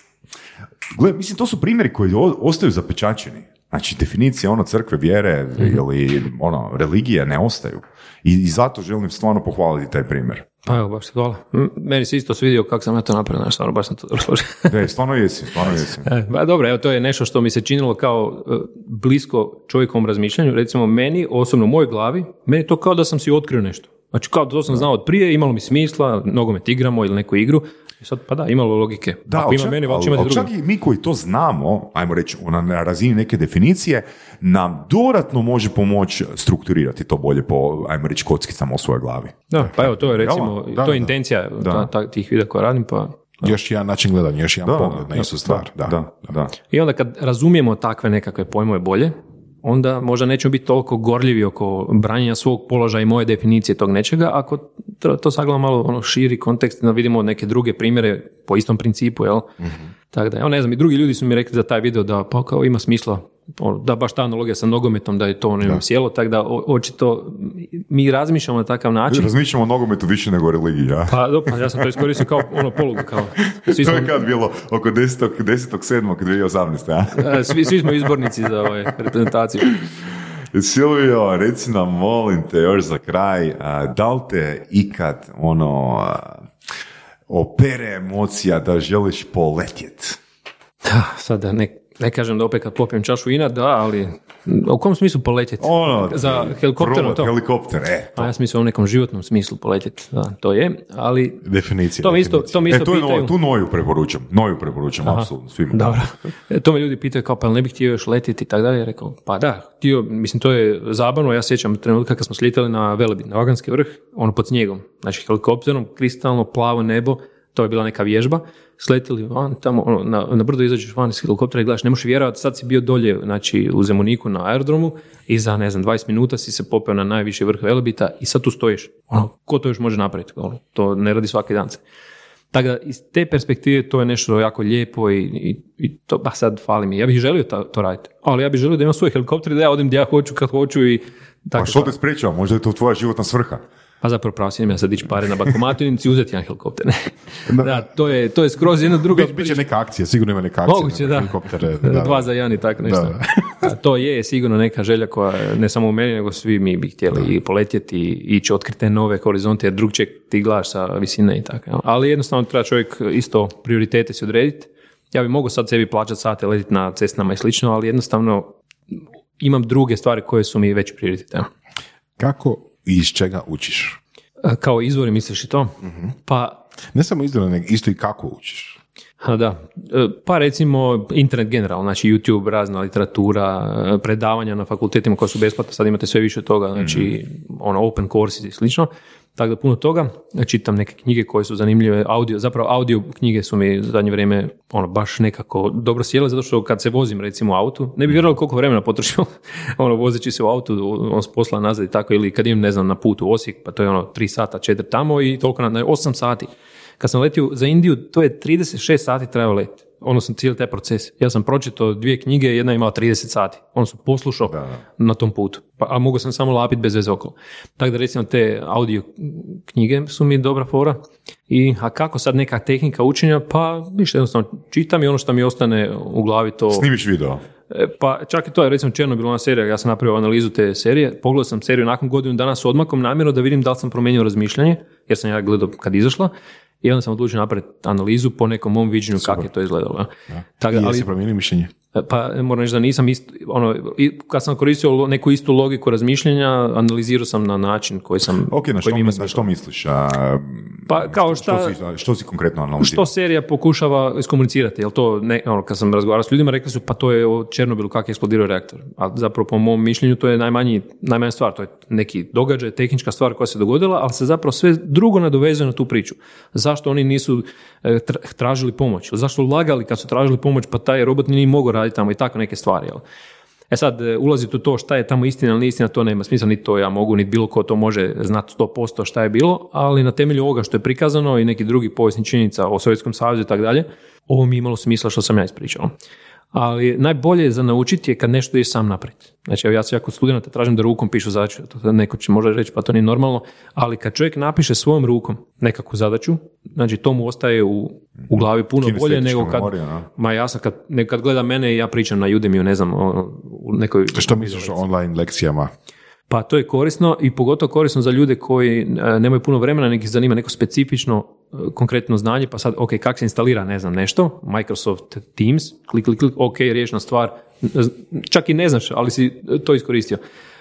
gled, mislim to su primjeri koji ostaju zapečaćeni. Znači, definicija ono crkve, vjere ili ono, religije ne ostaju. I, i zato želim stvarno pohvaliti taj primjer. Pa evo, baš se hvala. Meni se isto svidio kako sam ja to napravio, stvarno baš sam to složio. Da, stvarno jesi, stvarno jesi. Ba, dobro, evo, to je nešto što mi se činilo kao blisko čovjekovom razmišljanju. Recimo, meni, osobno u mojoj glavi, meni to kao da sam si otkrio nešto. Znači, kao to sam znao od prije, imalo mi smisla, nogomet igramo ili neku igru. I sad, pa da, imalo logike. Da, ako čak, ima mene, valjda će imati drugo. Čak i mi koji to znamo, ajmo reći, na razini neke definicije, nam dodatno može pomoći strukturirati to bolje po, ajmo reći, kockicama u svojoj glavi. Da, pa evo, to je recimo, da, da, to je intencija da, da. tih videa koja radim, pa... Da. Još jedan način gledanja, još jedan da, pogled da, na istu stvar. Da, da, da, da. I onda kad razumijemo takve nekakve pojmove bolje, onda možda nećemo biti toliko gorljivi oko branjenja svog položaja i moje definicije tog nečega, ako to sagledamo malo ono širi kontekst, da vidimo neke druge primjere po istom principu, jel? Mm-hmm. Tako da, ja ne znam, i drugi ljudi su mi rekli za taj video da pa kao ima smisla da baš ta analogija sa nogometom, da je to ono imam sjelo, tako da o, očito mi razmišljamo na takav način. Razmišljamo o nogometu više nego o religiji, ja? Pa, do, pa ja sam to iskoristio kao ono polugu. Kao, svi smo, to je kad bilo oko desetog sedmog dvije tisuće osamnaeste, ja? svi, svi smo izbornici za ovaj, reprezentaciju. Silvio, reci nam, molim te, još za kraj, da li te ikad ono opere emocija da želiš poletjeti? Sada ne, ne kažem da opet kad popijem čašu vina, da, ali u kom smislu poletjeti? Ono, za helikopterom to? Helikopter, e. To. A ja sam mislio u nekom životnom smislu poletjeti, da, to je, ali... Definicija, to mi isto, to mi isto e, to pitaju... No, tu noju preporučam, noju preporučam, apsolutno, svima. Dobro, e, to me ljudi pitaju kao, pa ne bih htio još letjeti i tako dalje, rekao, pa da, htio, mislim, to je zabavno, ja sjećam trenutka kad smo slijetali na Velebit, na Vaganski vrh, ono pod snijegom, znači helikopterom, kristalno, plavo nebo, to je bila neka vježba, sletili van, tamo, ono, na, na brdo izađeš van iz helikoptera i gledaš, ne možeš vjerovati, sad si bio dolje, znači, u Zemuniku na aerodromu i za, ne znam, dvadeset minuta si se popeo na najviši vrh Velebita i sad tu stojiš. Ono, ko to još može napraviti? Ono, to ne radi svaki dan. Tako da, iz te perspektive to je nešto jako lijepo i, i, i to, ba sad fali mi. Ja bih želio ta, to raditi, ali ja bih želio da imam svoj helikopter i da ja odem gdje ja hoću, kad hoću i tako. Pa što te sprečava? Možda je to tvoja životna svrha. Pa zapravo pravo si idem ja sad ići pare na bankomatovnici i uzeti jedan helikopter. Da, to je, to je skroz jedna druga... Biće prič... neka akcija, sigurno ima neka akcija. Moguće, da. Da, da. Dva za jedan i tako nešto. Da, da. To je sigurno neka želja koja ne samo u meni, nego svi mi bi htjeli da. I poletjeti i ići otkriti nove horizonte, jer drug ček ti gledaš sa visine i tako. Ali jednostavno treba čovjek isto prioritete si odrediti. Ja bi mogao sad sebi plaćati sate, letiti na cestama i slično, ali jednostavno imam druge stvari koje su mi veći prioritete. Kako i iz čega učiš? Kao izvori misliš i to? Uh-huh. Pa, ne samo izvori, nego isto i kako učiš. A da, pa recimo internet generalno, znači YouTube, razna literatura, predavanja na fakultetima koja su besplatna, sad imate sve više toga, znači uh-huh. ono open courses i slično, tako da puno toga. Čitam neke knjige koje su zanimljive, audio, zapravo audio knjige su mi u zadnje vrijeme ono, baš nekako dobro sjele, zato što kad se vozim recimo u autu, ne bih vjerovali koliko vremena potrošio ono, vozeći se u autu, on se posla nazad i tako, ili kad imam, ne znam, na put u Osijek, pa to je ono tri sata, četiri tamo i toliko na osam sati. Kad sam letio za Indiju, to je trideset šest sati trebao leti. Ono sam cijeli taj proces. Ja sam pročitao dvije knjige, jedna je imala trideset sati. Ono sam poslušao da, da. Na tom putu. Pa, a mogu sam samo lapiti bez veze okolo. Tako da recimo te audio knjige su mi dobra fora. I, a kako sad neka tehnika učenja? Pa ništa, jednostavno čitam i ono što mi ostane u glavi to... Snimiš video? Pa čak i to je recimo Černobil, ona serija, ja sam napravio analizu te serije, pogledao sam seriju nakon godinu dana s odmakom namjerno da vidim da li sam promijenio razmišljanje, jer sam ja gledao kad izašla. I onda sam odlučio napraviti analizu po nekom mom viđenju kako je to izgledalo. Ja. Tako, I jesi promijenio mišljenje? Pa moram reći da nisam, isto, ono, kad sam koristio neku istu logiku razmišljenja, analizirao sam na način koji sam... Ok, na što, mi, na što misliš? A, pa kao šta... Što si, što si konkretno analizirao? Što serija pokušava iskomunicirati? Jel to ne, ono, kad sam razgovarao s ljudima, rekli su pa to je o Černobilu kako je eksplodirao reaktor. A zapravo po mom mišljenju to je najmanji, najmanja stvar. To je neki događaj, tehnička stvar koja se dogodila, ali se zapravo sve drugo nadovezuje na tu priču. Zašto oni nisu tražili pomoć? Zašto lagali kad su tražili pomoć pa taj robot nije mogao raditi tamo i tako neke stvari. Jel? E sad, ulaziti u to šta je tamo istina ili istina, to nema smisla, ni to ja mogu, ni bilo ko to može znati sto posto šta je bilo, ali na temelju ovoga što je prikazano i neki drugi povijesni činjenica o Sovjetskom savezu i tako dalje, ovo mi je imalo smisla što sam ja ispričao. Ali najbolje za naučiti je kad nešto ideš sam naprijed. Znači, evo ja se jako studenta tražim da rukom pišu zadaću, to neko će možda reći pa to nije normalno, ali kad čovjek napiše svojom rukom nekakvu zadaću, znači to mu ostaje u, u glavi puno bolje nego kad, ma jasno, kad, kad gleda mene i ja pričam na Udemy, ne znam, u nekoj... Što misliš o online lekcijama? Pa to je korisno i pogotovo korisno za ljude koji nemaju puno vremena, nekih zanima neko specifično, konkretno znanje, pa sad, ok, kako se instalira, ne znam, nešto, Microsoft Teams, klik, klik, klik, ok, riješna stvar, čak i ne znaš, ali si to iskoristio.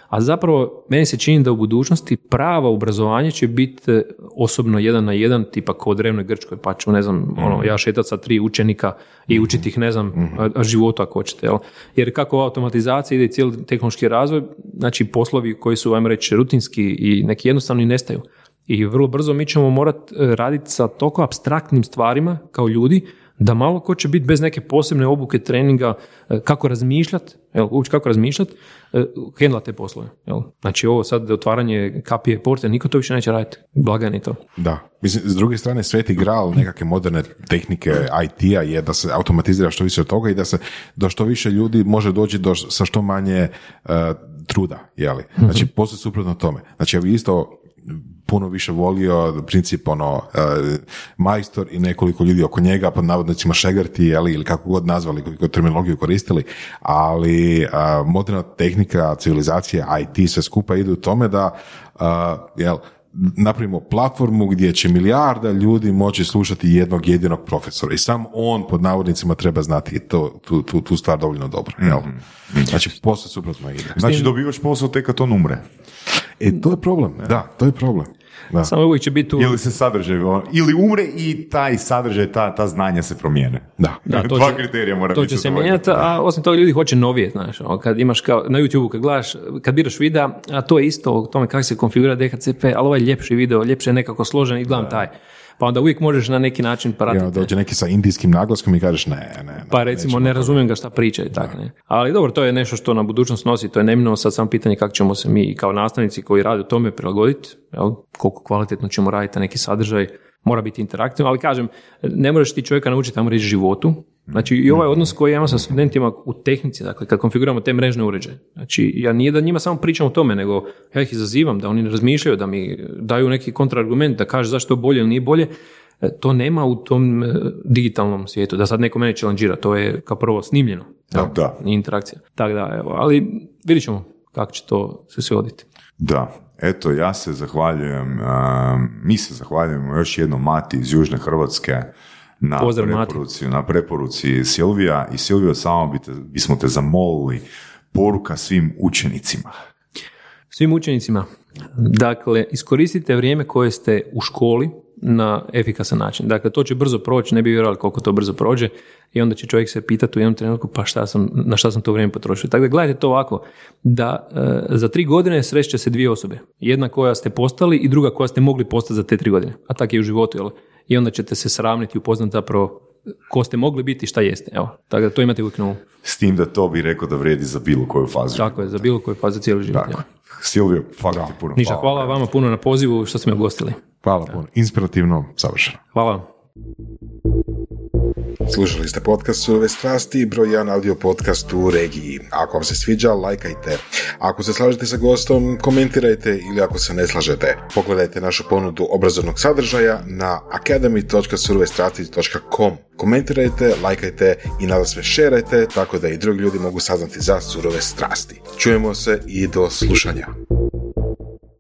A zapravo, meni se čini da u budućnosti pravo obrazovanje će biti osobno jedan na jedan, tipa kao u drevnoj Grčkoj, pa ću, ne znam, mm-hmm. ono, ja šetat sa tri učenika i učiti ih, ne znam, mm-hmm. životu ako hoćete. Jel? Jer kako automatizacija ide i cijeli tehnološki razvoj, znači poslovi koji su, ajmo reći, rutinski i neki jednostavni nestaju. I vrlo brzo mi ćemo morati raditi sa toliko apstraktnim stvarima kao ljudi da malo ko će biti bez neke posebne obuke, treninga, kako razmišljati, uči kako razmišljati, hendla te poslove. Jel? Znači ovo sad otvaranje kapije porte, niko to više neće raditi, blaga ni to. Da, mislim, s druge strane sveti gral nekakve moderne tehnike I T-a je da se automatizira što više od toga i da se do što više ljudi može doći do, sa što manje uh, truda, jeli? Znači posve suprotno tome. Znači ja bi isto puno više volio princip ono uh, majstor i nekoliko ljudi oko njega, pod navodnicima šegrti, jeli, ili kako god nazvali, koliko terminologiju koristili, ali uh, moderna tehnika, civilizacija, I T, sve skupa ide u tome da uh, jel, napravimo platformu gdje će milijarda ljudi moći slušati jednog jedinog profesora i sam on pod navodnicima treba znati to, tu, tu, tu stvar dovoljno dobro. Jel? Mm-hmm. Znači posao suprotno ide. Znači dobivaš posao tek kad on umre. E, to je problem, ja. Da, to je problem. Da. Samo uvijek će biti tu... Ili se sadržaj, ili umre i taj sadržaj, ta, ta znanja se promijene. Da, da to dva će, kriterija mora to biti. To će se mijenjati, a osim toga ljudi hoće novije, znaš. Kad imaš kao, na YouTube kad gledaš, kad biraš video, a to je isto o tome kako se konfigurira D H C P, ali ovaj ljepši video, ljepše je nekako složen i gledam da. Taj. Pa onda uvijek možeš na neki način pratiti. Ja, dođe neki sa indijskim naglaskom i kažeš ne, ne. ne pa recimo ne razumijem ga šta priča i tako. Ne. Ali dobro, to je nešto što na budućnost nosi, to je neminovno, sad samo pitanje kako ćemo se mi kao nastavnici koji rade u tome prilagoditi, jel? Koliko kvalitetno ćemo raditi neki sadržaj, mora biti interaktivno, ali kažem, ne možeš ti čovjeka naučiti ajmo reći životu. Znači i ovaj odnos koji imamo sa studentima u tehnici, dakle kad konfiguriramo te mrežne uređaje. Znači ja nije da njima samo pričam o tome, nego ja ih izazivam da oni razmišljaju, da mi daju neki kontraargument, da kaže zašto je bolje ili nije bolje. To nema u tom digitalnom svijetu, da sad neko mene challengeira, to je kao prvo snimljeno. Da, da. Interakcija. Tako da, evo, ali vidit ćemo kako će to se sve oditi. Da. Eto, ja se zahvaljujem, uh, mi se zahvaljujemo još jednom Mati iz Južne Hrvatske na, Pozdrav, preporuci, Mati. Na preporuci Silvija. I Silvio, samo bi te, bismo te zamolili poruka svim učenicima. Svim učenicima. Dakle, iskoristite vrijeme koje ste u školi na efikasan način. Dakle, to će brzo proći, ne bi vjerovali koliko to brzo prođe i onda će čovjek se pitati u jednom trenutku pa šta sam, na šta sam to vrijeme potrošio. Tako da gledajte to ovako, da e, za tri godine srećete se dvije osobe. Jedna koja ste postali i druga koja ste mogli postati za te tri godine. A tako je u životu, jel? I onda ćete se sravniti i upoznati zapravo ko ste mogli biti i šta jeste. Evo, tako da to imate uvijek novu. S tim da to bi rekao da vrijedi za bilo koju fazu. Tako je, za bilo koju fazu cijeli život. Tako. Silvio, hvala ti puno. Ništa, hvala vama puno na pozivu što ste me ugostili. Hvala puno. Inspirativno, savršeno. Hvala. Slušali ste podcast Surove strasti, broj jedan audio podcast u regiji. Ako vam se sviđa, lajkajte. Ako se slažete sa gostom, komentirajte ili ako se ne slažete, pogledajte našu ponudu obrazovnog sadržaja na academy dot surove strasti dot com. Komentirajte, lajkajte i nadasve šerajte tako da i drugi ljudi mogu saznati za Surove strasti. Čujemo se i do slušanja.